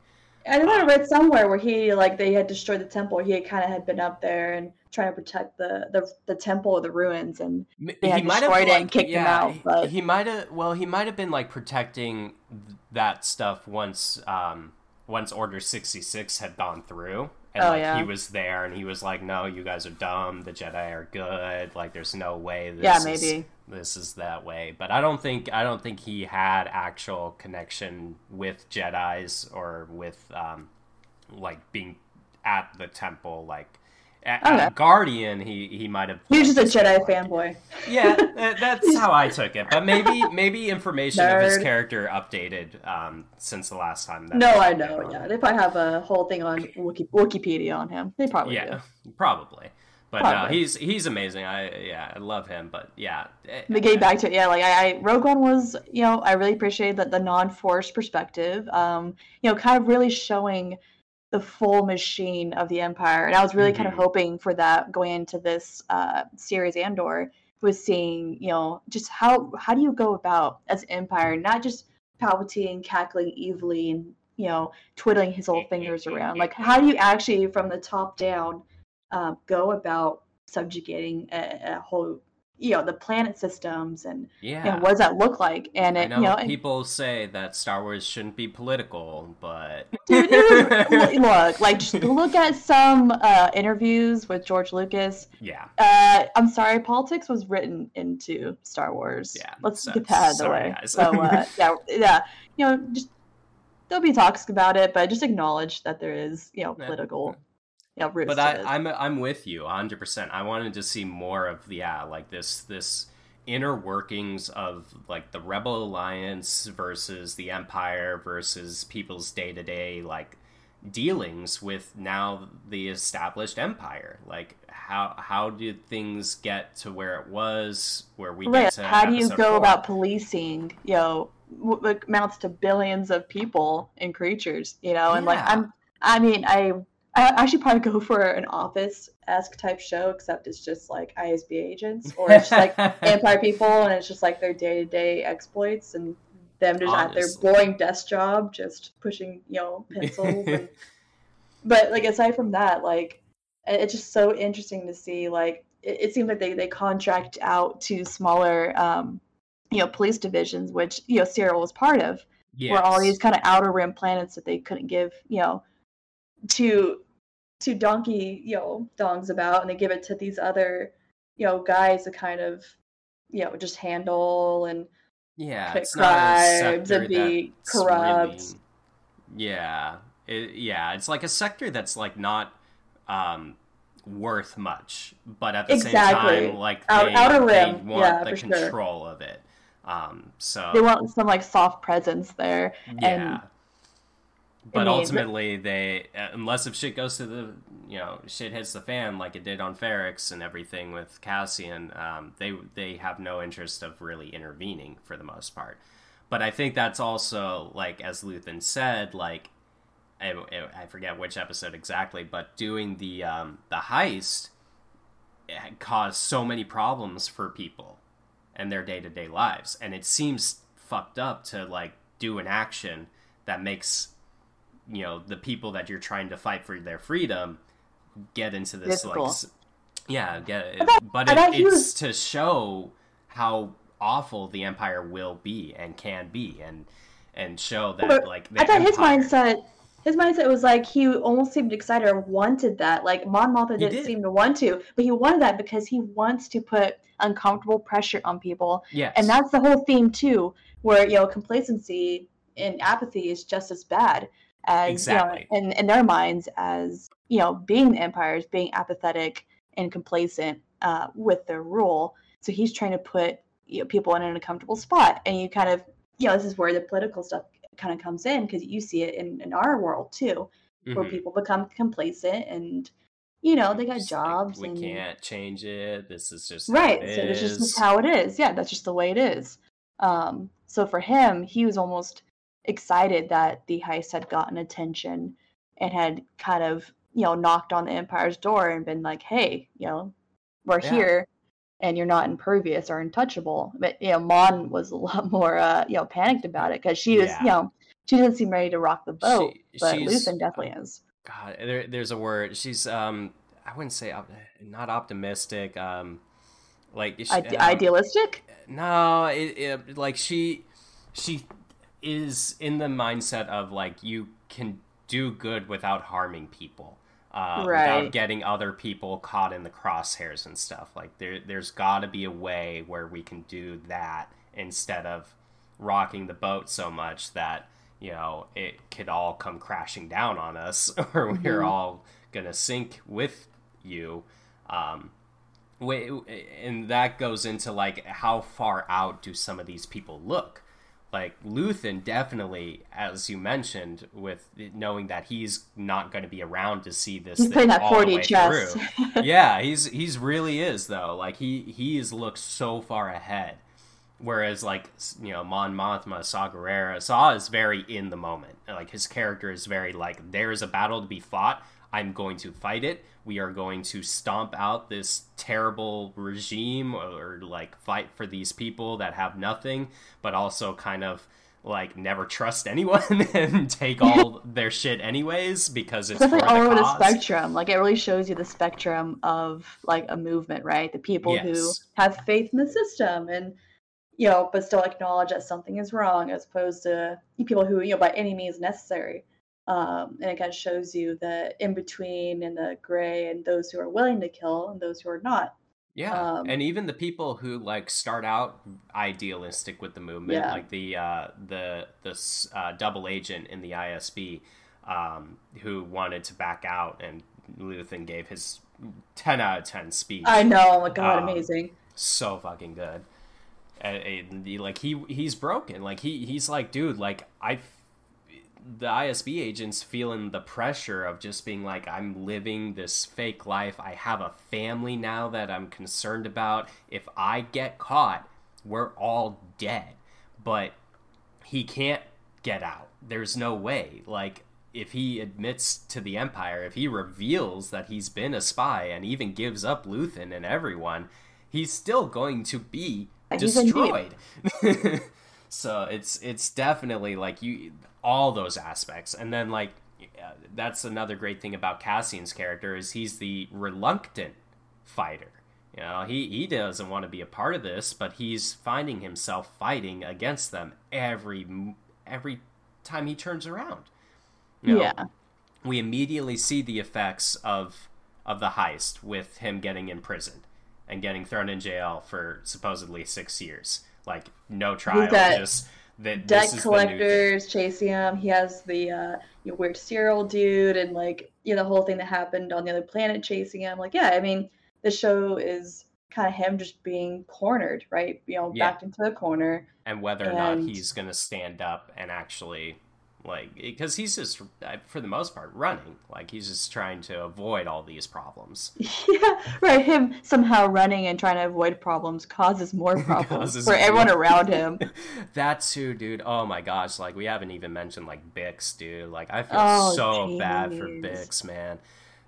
I know I read somewhere where he, like, they had destroyed the temple. He had kind of been up there and trying to protect the temple or the ruins, and they had destroyed it and kicked him out. But he might have been, like, protecting that stuff once Order 66 had gone through. And, he was there, and he was like, no, you guys are dumb, the Jedi are good, like, there's no way this is that way. But I don't think he had actual connection with Jedis or with, like, being at the temple, like, at Guardian, he might have... He was just a Jedi fanboy. Yeah, that's how I took it. But maybe information of his character updated since the last time. I know, yeah. They probably have a whole thing on Wikipedia on him. They probably do. Probably. But no, he's amazing. I love him, but yeah. Getting back to it, yeah, like, Rogue One was, you know, I really appreciated that the non-forced perspective, you know, kind of really showing the full machine of the Empire. And I was really kind of hoping for that going into this series Andor, was seeing, you know, just how do you go about as an Empire, not just Palpatine cackling evilly and, you know, twiddling his old fingers around. Like, how do you actually, from the top down, go about subjugating a whole, you know, the planet systems and, you know, what does that look like? And people say that Star Wars shouldn't be political, but dude, just look at some interviews with George Lucas. Yeah, I'm sorry, politics was written into Star Wars. Yeah, let's get that out of the way. Guys. So you know, just there'll be talks about it, but just acknowledge that there is, you know, political. Yeah. Yeah, but I'm with you 100%. I wanted to see more of this inner workings of, like, the Rebel Alliance versus the Empire versus people's day-to-day, like, dealings with now the established Empire. Like, how did things get to where it was, where we get to how do you go about policing, you know, what amounts to billions of people and creatures, you know? And I actually probably go for an office-esque type show, except it's just like ISB agents, or it's just like Empire people, and it's just like their day-to-day exploits, and them just at their boring desk job, just pushing, you know, pencils. But, like, aside from that, like, it's just so interesting to see, like, it seems like they contract out to smaller, you know, police divisions, which, you know, Cyril was part of, where all these kind of outer rim planets that they couldn't give, you know, to donkey, you know, dongs about, and they give it to these other, you know, guys to kind of, you know, just handle and commit crimes and be corrupt. Really, it's like a sector that's, like, not worth much, but at the same time, like, they want the control of it. So they want some, like, soft presence there. Yeah. And, but ultimately, they, unless if shit goes to the, you know, shit hits the fan like it did on Ferrix and everything with Cassian, they have no interest of really intervening for the most part. But I think that's also, like, as Luthen said, like, I forget which episode exactly, but doing the heist, it had caused so many problems for people and their day-to-day lives. And it seems fucked up to, like, do an action that makes, you know, the people that you're trying to fight for their freedom get into this, like, it's to show how awful the Empire will be and can be, and show that, but, like, I thought Empire... his mindset was, like, he almost seemed excited or wanted that. Like, Mon Mothma didn't seem to want to, but he wanted that because he wants to put uncomfortable pressure on people. Yes. And that's the whole theme too, where, you know, complacency and apathy is just as bad. As, exactly, you know, in their minds, as, you know, being the Empires, being apathetic and complacent with their rule. So he's trying to put, you know, people in an uncomfortable spot, and you kind of, you know, this is where the political stuff kind of comes in, because you see it in our world too, where people become complacent and, you know, they got jobs, like, we can't change it. This is just right. So it's just how it is. Yeah, that's just the way it is. So for him, he was almost excited that the heist had gotten attention and had kind of, you know, knocked on the Empire's door and been like, hey, you know, we're here and you're not impervious or untouchable. But, you know, Mon was a lot more, you know, panicked about it, because she was, you know, she doesn't seem ready to rock the boat, but Luthen definitely is. God, there's a word. She's I wouldn't say not optimistic. Like she, idealistic? No, it like she is in the mindset of like you can do good without harming people, right, without getting other people caught in the crosshairs and stuff. Like there's got to be a way where we can do that instead of rocking the boat so much that, you know, it could all come crashing down on us, or we're all gonna sink with you. And that goes into like how far out do some of these people look? Like Luthen definitely, as you mentioned, with knowing that he's not going to be around to see this thing all the way through. Yeah, he's really is though. Like he has looked so far ahead. Whereas, like, you know, Mon Mothma, Saw Gerrera, Saw is very in the moment. Like, his character is very, like, there is a battle to be fought. I'm going to fight it. We are going to stomp out this terrible regime or, like, fight for these people that have nothing, but also kind of, like, never trust anyone and take all their shit anyways because it's definitely for the cause. All over the spectrum. Like, it really shows you the spectrum of, like, a movement, right? The people who have faith in the system and, you know, but still acknowledge that something is wrong, as opposed to people who, you know, by any means necessary. And it kind of shows you the in between and the gray and those who are willing to kill and those who are not. Yeah. And even the people who like start out idealistic with the movement, like the double agent in the ISB, who wanted to back out, and Luthen gave his 10 out of 10 speech. I know. Oh my God. Amazing. So fucking good. Like he's broken. Like he's like, dude, like the ISB agent's feeling the pressure of just being like, I'm living this fake life. I have a family now that I'm concerned about. If I get caught, we're all dead. But he can't get out. There's no way. Like if he admits to the Empire, if he reveals that he's been a spy and even gives up Luthen and everyone, he's still going to be destroyed. So it's definitely like you, all those aspects. And then like that's another great thing about Cassian's character is he's the reluctant fighter. You know, he doesn't want to be a part of this, but he's finding himself fighting against them every time he turns around. You know, we immediately see the effects of the heist with him getting imprisoned and getting thrown in jail for supposedly 6 years. Like, no trial. Just that debt collectors chasing him. He has the weird Cyril dude and, like, you know, the whole thing that happened on the other planet chasing him. Like, yeah, I mean, the show is kind of him just being cornered, right? You know, backed into a corner. And whether or not he's going to stand up and actually, like, because he's just, for the most part, running. Like, he's just trying to avoid all these problems. Yeah, right. Him somehow running and trying to avoid problems causes more problems for everyone around him. That too, dude. Oh, my gosh. Like, we haven't even mentioned, like, Bix, dude. Like, I feel bad for Bix, man.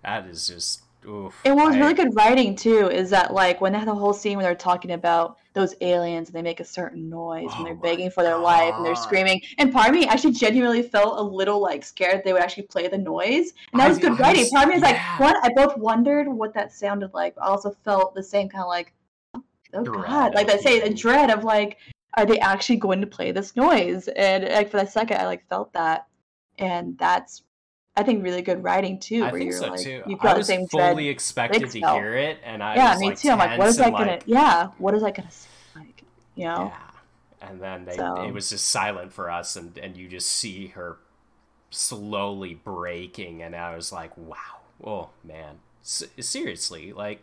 That is just, oof. And what was really good writing, too, is that, like, when they had the whole scene where they're talking about those aliens and they make a certain noise when they're begging for their life and they're screaming. And part of me actually genuinely felt a little like scared that they would actually play the noise. And that was good writing. Part of me is like, what? I both wondered what that sounded like, but I also felt the same kind of like, oh dread. God. Like that the dread of like, are they actually going to play this noise? And like for that second, I like felt that. And that's, I think, really good writing too. I where think you're so like, too. You've got I was the same fully expected to hear it, and I was me like, too. I'm like, what is that like, gonna? Yeah, what is that gonna sound like? You know? Yeah. And then it was just silent for us, and you just see her slowly breaking, and I was like, wow, oh man, seriously, like,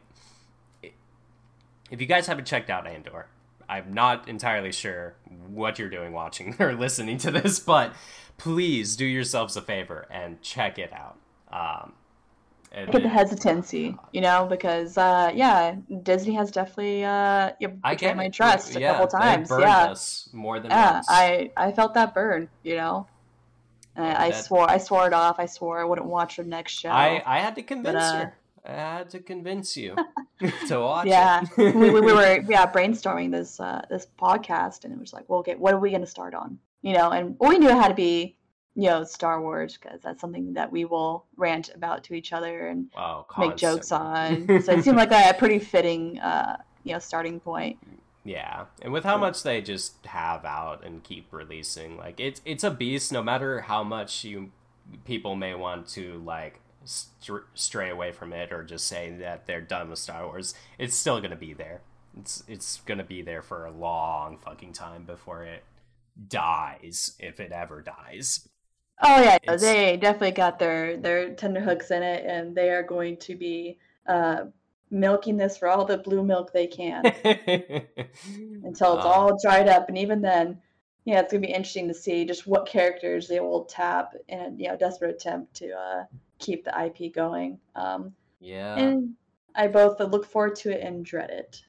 if you guys haven't checked out Andor, I'm not entirely sure what you're doing watching or listening to this, but please do yourselves a favor and check it out. I get the hesitancy, you know, because, Disney has definitely betrayed my trust a couple times. They burned us more than once. I felt that burn, you know. I swore it off. I swore I wouldn't watch the next show. I had to convince her. I had to convince you to watch it. we were brainstorming this this podcast, and it was like, well, okay, what are we going to start on? You know, and we knew it had to be Star Wars, because that's something that we will rant about to each other and make jokes on. So it seemed like a pretty fitting, starting point. Yeah, and with how much they just have out and keep releasing, like it's a beast. No matter how much people may want to like stray away from it or just say that they're done with Star Wars, it's still gonna be there. It's gonna be there for a long fucking time before it dies, if it ever dies. Oh yeah, they definitely got their tender hooks in it, and they are going to be milking this for all the blue milk they can until it's all dried up. And even then, it's gonna be interesting to see just what characters they will tap in a desperate attempt to keep the IP going. And I both look forward to it and dread it.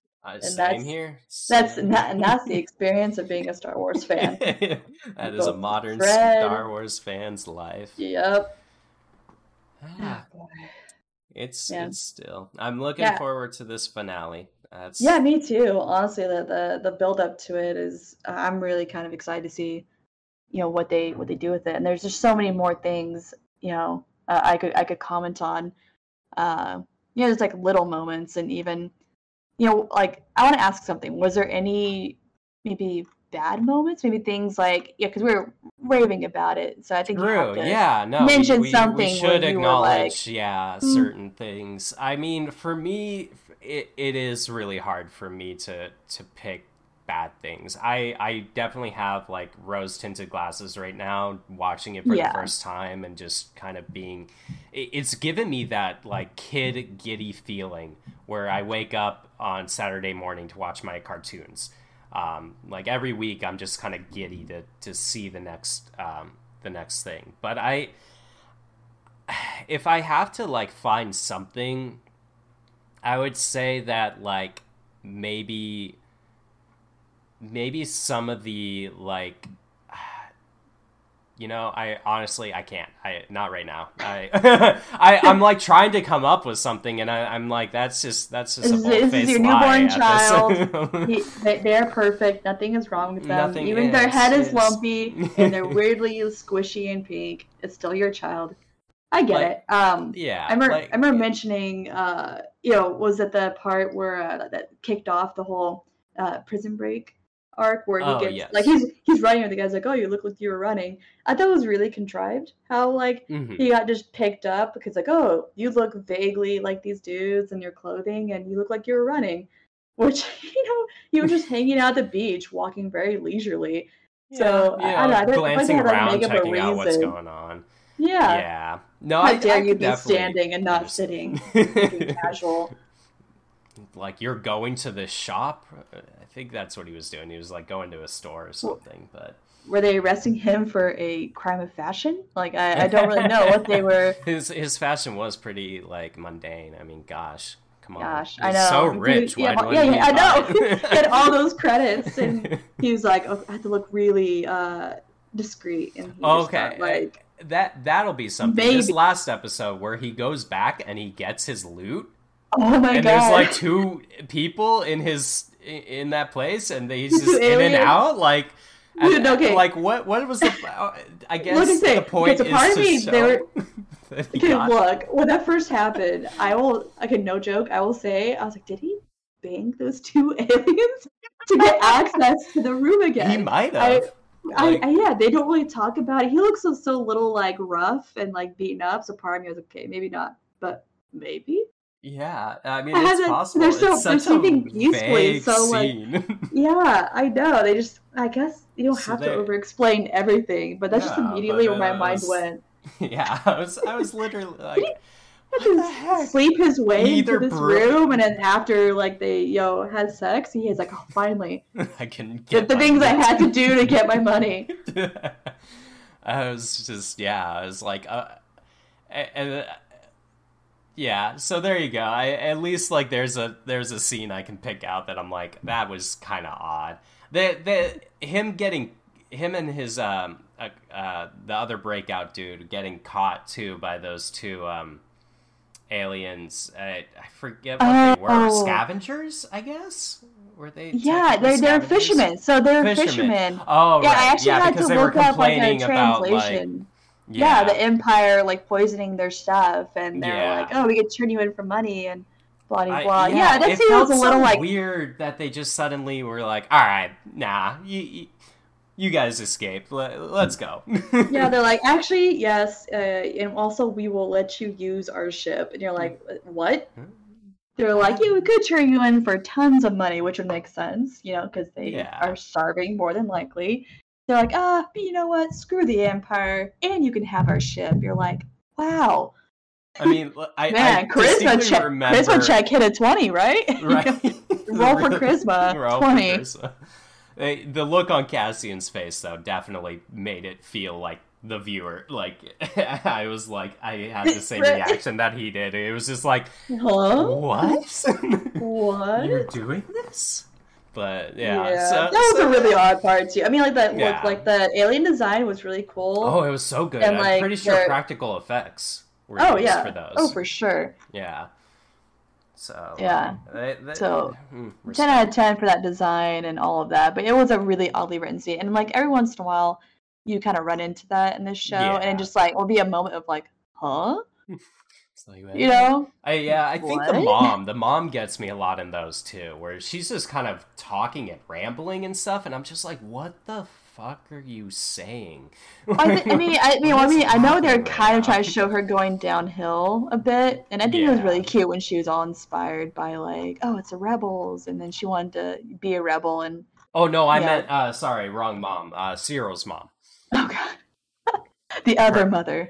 That's the experience of being a Star Wars fan. That is a modern Star Wars fan's life. Yep. It's still. I'm looking forward to this finale. Me too. Honestly, the build up to it is. I'm really kind of excited to see, what they do with it. And there's just so many more things. I could comment on. Just like little moments and even. I want to ask something. Was there any maybe bad moments? Maybe things like, because we were raving about it. So I think mention something. We should acknowledge, certain things. I mean, for me, it is really hard for me to pick bad things. I definitely have like rose-tinted glasses right now, watching it for the first time and just kind of being. It's given me that like kid giddy feeling where I wake up on Saturday morning to watch my cartoons. Every week I'm just kind of giddy to see the next thing. But if I have to like find something, I would say that like maybe some of the like, I honestly, I can't. Not right now. I'm like trying to come up with something, and I'm like, that's just a bold-faced lie. This is your newborn child. They're perfect. Nothing is wrong with them. Even their head is lumpy, and they're weirdly squishy and pink. It's still your child. I get it. I remember mentioning, was it the part where that kicked off the whole prison break arc where he gets like he's running and the guy's like, oh, you look like you were running. I thought it was really contrived how like he got just picked up because like, oh, you look vaguely like these dudes in your clothing and you look like you were running, which you were just hanging out at the beach walking very leisurely. I don't know, glancing around, checking out what's going on. No, how dare you be standing and not sitting, looking casual. Like, you're going to the shop? I think that's what he was doing. He was, like, going to a store or something, but... Were they arresting him for a crime of fashion? Like, I don't really know what they were... His fashion was pretty, like, mundane. I mean, gosh. Come on. Gosh, I know. He's so rich. Why I know. He had all those credits, and he was like, oh, I have to look really discreet. And he just got, like... That'll be something. Maybe. This last episode where he goes back and he gets his loot... Oh my god! And there's like two people in that place, and he's just in and out. Like, like what was the? I guess the point is when that first happened, no joke. I will say, I was like, did he bang those two aliens to get access to the room again? He might have. They don't really talk about it. He looks so little, like rough and like beaten up. So part of me was okay, maybe not, but maybe. Yeah, I mean, it's possible. There's something useful. So, like, I know. They just, I guess, you don't have to over-explain everything, but that's just immediately where my mind went. Yeah, I was literally like, what the heck? Sleep his way into this room, and then after, like, they had sex, he's like, oh, finally, I can get the things I had to do to get my money. I was just, I was like, yeah, so there you go. At least like there's a scene I can pick out that I'm like, that was kind of odd. Him and his the other breakout dude getting caught too by those two aliens. I forget what they were. Scavengers, I guess. Were they? Yeah, they're fishermen. So they're fishermen. Oh, right. I actually had to look up like a translation. yeah, the Empire like poisoning their stuff, and they're like, oh, we could turn you in for money and blah blah blah. Yeah, that seems a little like weird that they just suddenly were like, all right, nah, you guys escaped. Let's go. Yeah, they're like, actually, yes, and also we will let you use our ship. And you're like, what? They're like, yeah, we could turn you in for tons of money, which would make sense, you know, because they are starving more than likely. They're like, but you know what? Screw the Empire, and you can have our ship. You're like, wow. I mean, I charisma check hit a 20, right? Right. Roll for charisma, roll 20. For charisma. The look on Cassian's face, though, definitely made it feel like the viewer. Like, I was like, I had the same reaction that he did. It was just like, hello? What? What? You're doing this? But, yeah. That was a really odd part, too. I mean, like, that look, like, the alien design was really cool. Oh, it was so good. And, I'm pretty sure practical effects were used for those. Oh, for sure. Yeah. So, so 10 out of 10 for that design and all of that. But it was a really oddly written scene. And like every once in a while, you kind of run into that in this show. Yeah. And it just like will be a moment of like, huh? You know? I think the mom gets me a lot in those too, where she's just kind of talking and rambling and stuff. And I'm just like, what the fuck are you saying? I know they're kind of trying to show her going downhill a bit, and I think it was really cute when she was all inspired by like, oh, it's the Rebels, and then she wanted to be a rebel. And oh no, I meant wrong mom, Cyril's mom. Oh god, the other mother.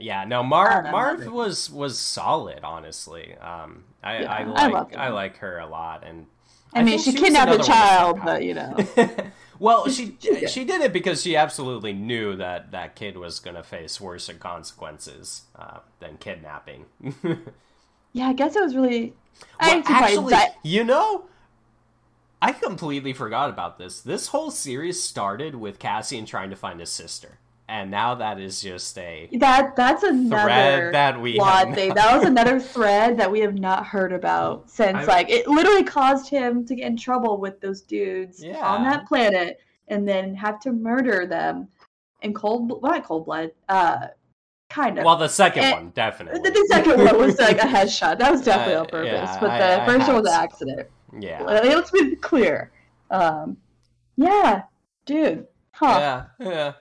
Yeah, no, Marv was solid, honestly. I like her a lot, and I mean she kidnapped a child, but you know. Well, she did it because she absolutely knew that that kid was going to face worse consequences than kidnapping. Yeah, I guess it was really... Well, actually, you know, I completely forgot about this. This whole series started with Cassian trying to find his sister. And now that is just a... That's another thread that we have thing. That was another thread that we have not heard about since, it literally caused him to get in trouble with those dudes on that planet and then have to murder them in not cold blood, kind of. Well, the second one, definitely. The second one was, like, a headshot. That was definitely on purpose, but the first one was an accident. Yeah. Let's be clear. Yeah, dude. Huh. Yeah.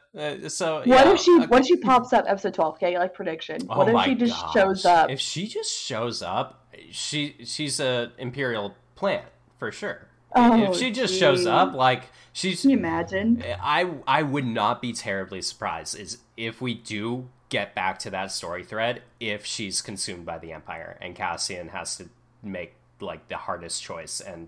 So what if she pops up episode 12? Okay, like prediction. What if she just shows up? If she just shows up, she's a Imperial plant for sure. Oh, if she just shows up, like she's. Can you imagine? I would not be terribly surprised if we do get back to that story thread. If she's consumed by the Empire and Cassian has to make like the hardest choice and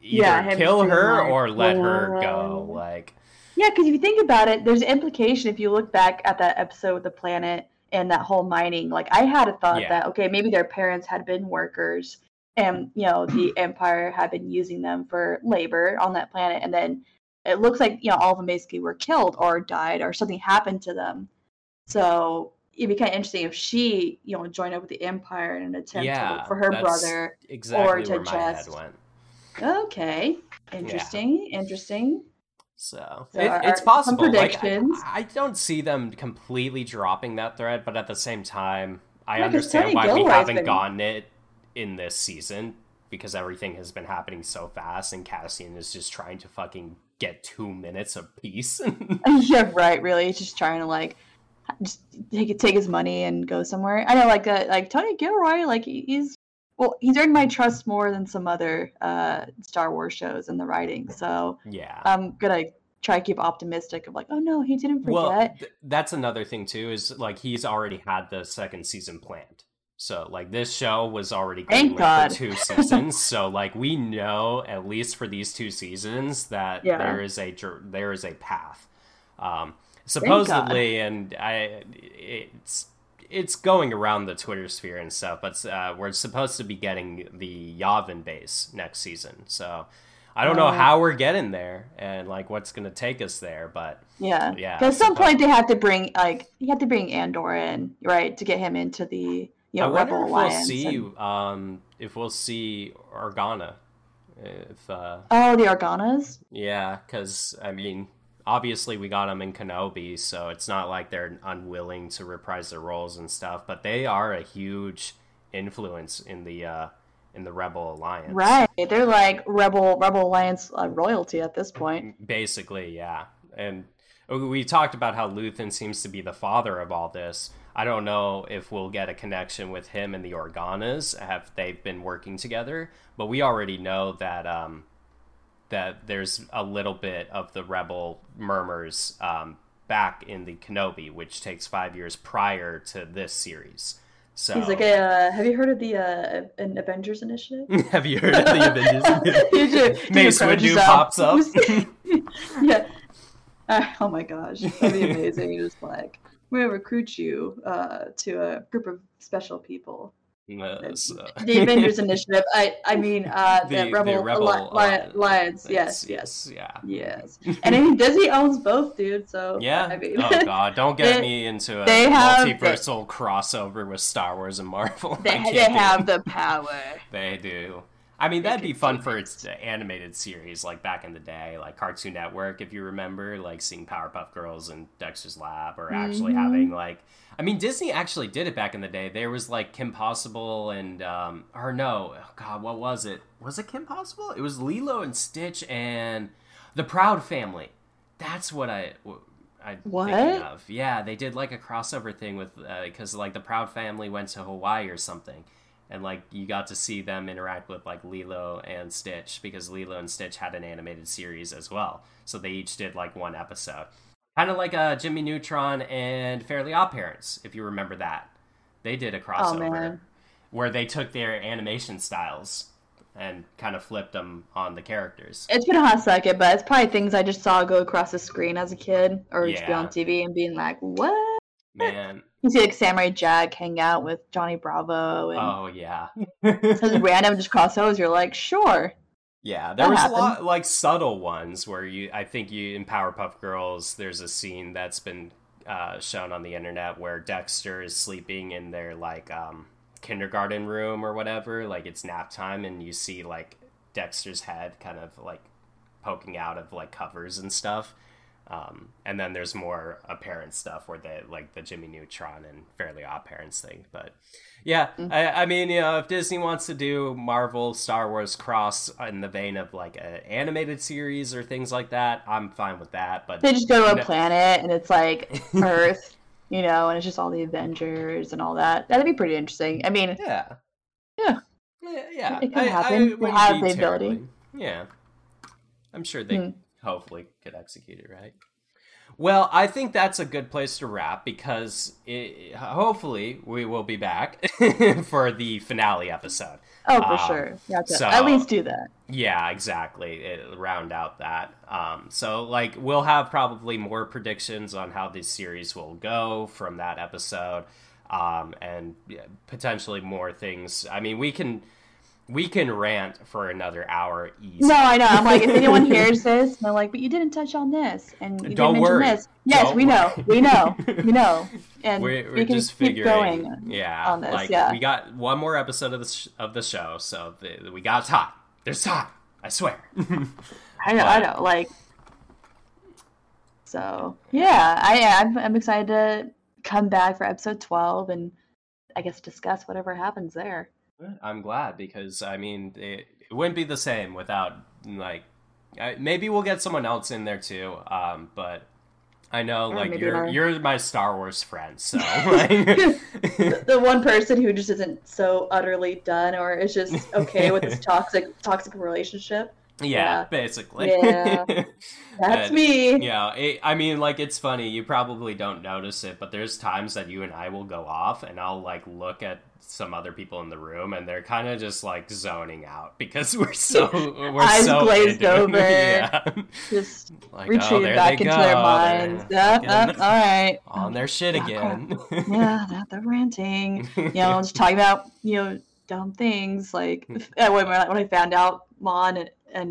either kill her or let her go, like. Yeah, because if you think about it, there's an implication if you look back at that episode with the planet and that whole mining. Like, I had a thought that, okay, maybe their parents had been workers and, you know, the Empire had been using them for labor on that planet. And then it looks like, you know, all of them basically were killed or died or something happened to them. So it'd be kind of interesting if she, you know, joined up with the Empire in an attempt to look for her brother or to just... Okay, interesting. So it's possible. Like, I don't see them completely dropping that thread, but at the same time, I understand why we haven't gotten it in this season because everything has been happening so fast, and Cassian is just trying to fucking get 2 minutes of peace. Yeah, right. Really, he's just trying to like just take his money and go somewhere. I know, like Tony Gilroy, like he's earned my trust more than some other Star Wars shows in the writing. So yeah, I'm going to try to keep optimistic of like, oh no, he didn't forget. Well, that's another thing too, is like he's already had the second season planned. So like this show was already going for 2 seasons. So like we know at least for these 2 seasons that there is a path. Supposedly, and it's going around the Twitter sphere and stuff, but we're supposed to be getting the Yavin base next season. So I don't know how we're getting there and like what's going to take us there, but yeah. At some point they have to bring bring Andor in, right, to get him into the Rebel Alliance. If we'll see Organa, the Organas. Yeah, because I mean. obviously we got them in Kenobi, so it's not like they're unwilling to reprise their roles and stuff, but they are a huge influence in the Rebel Alliance. Right. They're like Rebel Alliance royalty at this point. Basically, yeah. And we talked about how Luthen seems to be the father of all this. I don't know if we'll get a connection with him and the Organas, have they been working together, but we already know that that there's a little bit of the Rebel murmurs back in the Kenobi, which takes 5 years prior to this series. So he's like, have you heard of the an Avengers Initiative? Have you heard of the Avengers Initiative? Mace Windu pops up. Yeah. Oh my gosh, that'd be amazing. You're just like, we're going to recruit you to a group of special people. The Avengers Initiative. I mean the Rebel Alliance. Yes. And I mean, Disney owns both, dude. So yeah. I mean, oh god, don't get me into a multiversal crossover with Star Wars and Marvel. They have the power. They do. I mean, that'd be fun for its animated series, like back in the day, like Cartoon Network, if you remember, like seeing Powerpuff Girls and Dexter's Lab, or actually having like, I mean, Disney actually did it back in the day. There was like Kim Possible and, what was it? Was it Kim Possible? It was Lilo and Stitch and the Proud Family. That's what I'm thinking of. Yeah, they did like a crossover thing with, because like the Proud Family went to Hawaii or something. And, like, you got to see them interact with, like, Lilo and Stitch, because Lilo and Stitch had an animated series as well. So they each did, like, one episode. Kind of like Jimmy Neutron and Fairly OddParents, if you remember that. They did a crossover where they took their animation styles and kind of flipped them on the characters. It's been a hot second, but it's probably things I just saw go across the screen as a kid, or just be on TV and being like, what? Man. You see, like, Samurai Jack hang out with Johnny Bravo. And those random just crossovers, you're like, sure. Yeah, there was a lot, like, subtle ones where I think in Powerpuff Girls, there's a scene that's been shown on the internet where Dexter is sleeping in their, like, kindergarten room or whatever. Like, it's nap time, and you see, like, Dexter's head kind of, like, poking out of, like, covers and stuff. And then there's more apparent stuff where they like the Jimmy Neutron and Fairly OddParents thing. But yeah, I mean, you know, if Disney wants to do Marvel, Star Wars cross in the vein of like an animated series or things like that, I'm fine with that. But they just go to a planet and it's like Earth, you know, and it's just all the Avengers and all that. That'd be pretty interesting. I mean, yeah, it could happen. They have the ability. Yeah, I'm sure they. Hopefully could execute it right. Well, I think that's a good place to wrap, because hopefully we will be back for the finale episode. Oh, for sure. Yeah, so, at least do that. Yeah, exactly. Round out that. So, like, we'll have probably more predictions on how this series will go from that episode, and potentially more things. I mean, we can rant for another hour easy. No, I know. I'm like, if anyone hears this, and they're like, but you didn't touch on this, and you didn't mention this. Yes, we know. And we're just figuring keep going on this. Like, we got one more episode of the show, so we got time. There's time. I swear. I know. Like, so, yeah, I'm excited to come back for episode 12 and I guess discuss whatever happens there. I'm glad, because I mean it wouldn't be the same without, like, maybe we'll get someone else in there too, but I know, like, you're my Star Wars friend, so like... the one person who just isn't so utterly done or is just okay with this toxic relationship. Yeah, basically. Yeah, that's me. Yeah, I mean, like, it's funny. You probably don't notice it, but there's times that you and I will go off, and I'll, like, look at some other people in the room, and they're kind of just, like, zoning out because eyes glazed over. Yeah. Just like, retreated back into their minds. All right. On their shit again. Yeah, not the ranting. You know, just talking about, you know, dumb things. Like, when I found out Mon and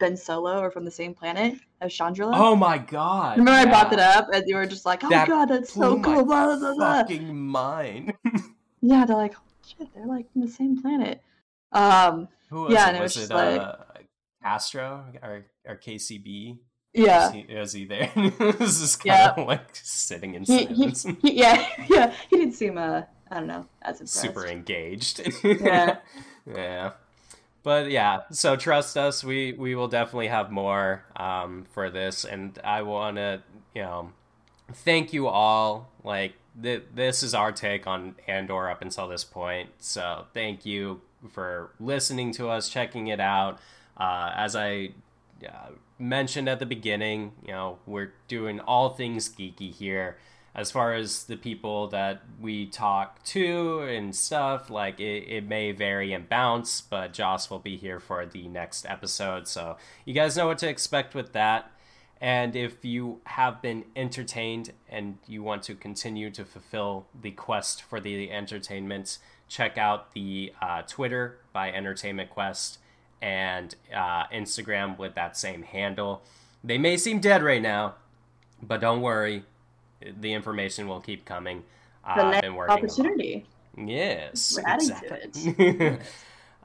Ben Solo are from the same planet as Chandrila. Oh my god. Remember I brought that up and you were just like, oh my god, that's so cool. Blah, blah, blah. Fucking mine. Yeah, they're like, oh, shit, they're like from the same planet. Who was it? And it was just like Castro or KCB? Yeah. Is he there? This is kind of like sitting in silence. He didn't seem, I don't know, as impressed. Super engaged. Yeah. Yeah. But yeah, so trust us, we will definitely have more for this. And I want to, thank you all. Like, this is our take on Andor up until this point. So thank you for listening to us, checking it out. As I mentioned at the beginning, we're doing all things geeky here. As far as the people that we talk to and stuff, like it may vary and bounce, but Joss will be here for the next episode. So you guys know what to expect with that. And if you have been entertained and you want to continue to fulfill the quest for the entertainment, check out the Twitter by Entertainment Quest and Instagram with that same handle. They may seem dead right now, but don't worry. The information will keep coming. The next opportunity. Yes, we're adding to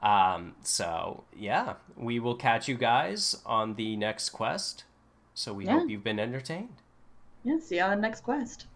it. So yeah, we will catch you guys on the next quest. So we hope you've been entertained. Yeah, see you on the next quest.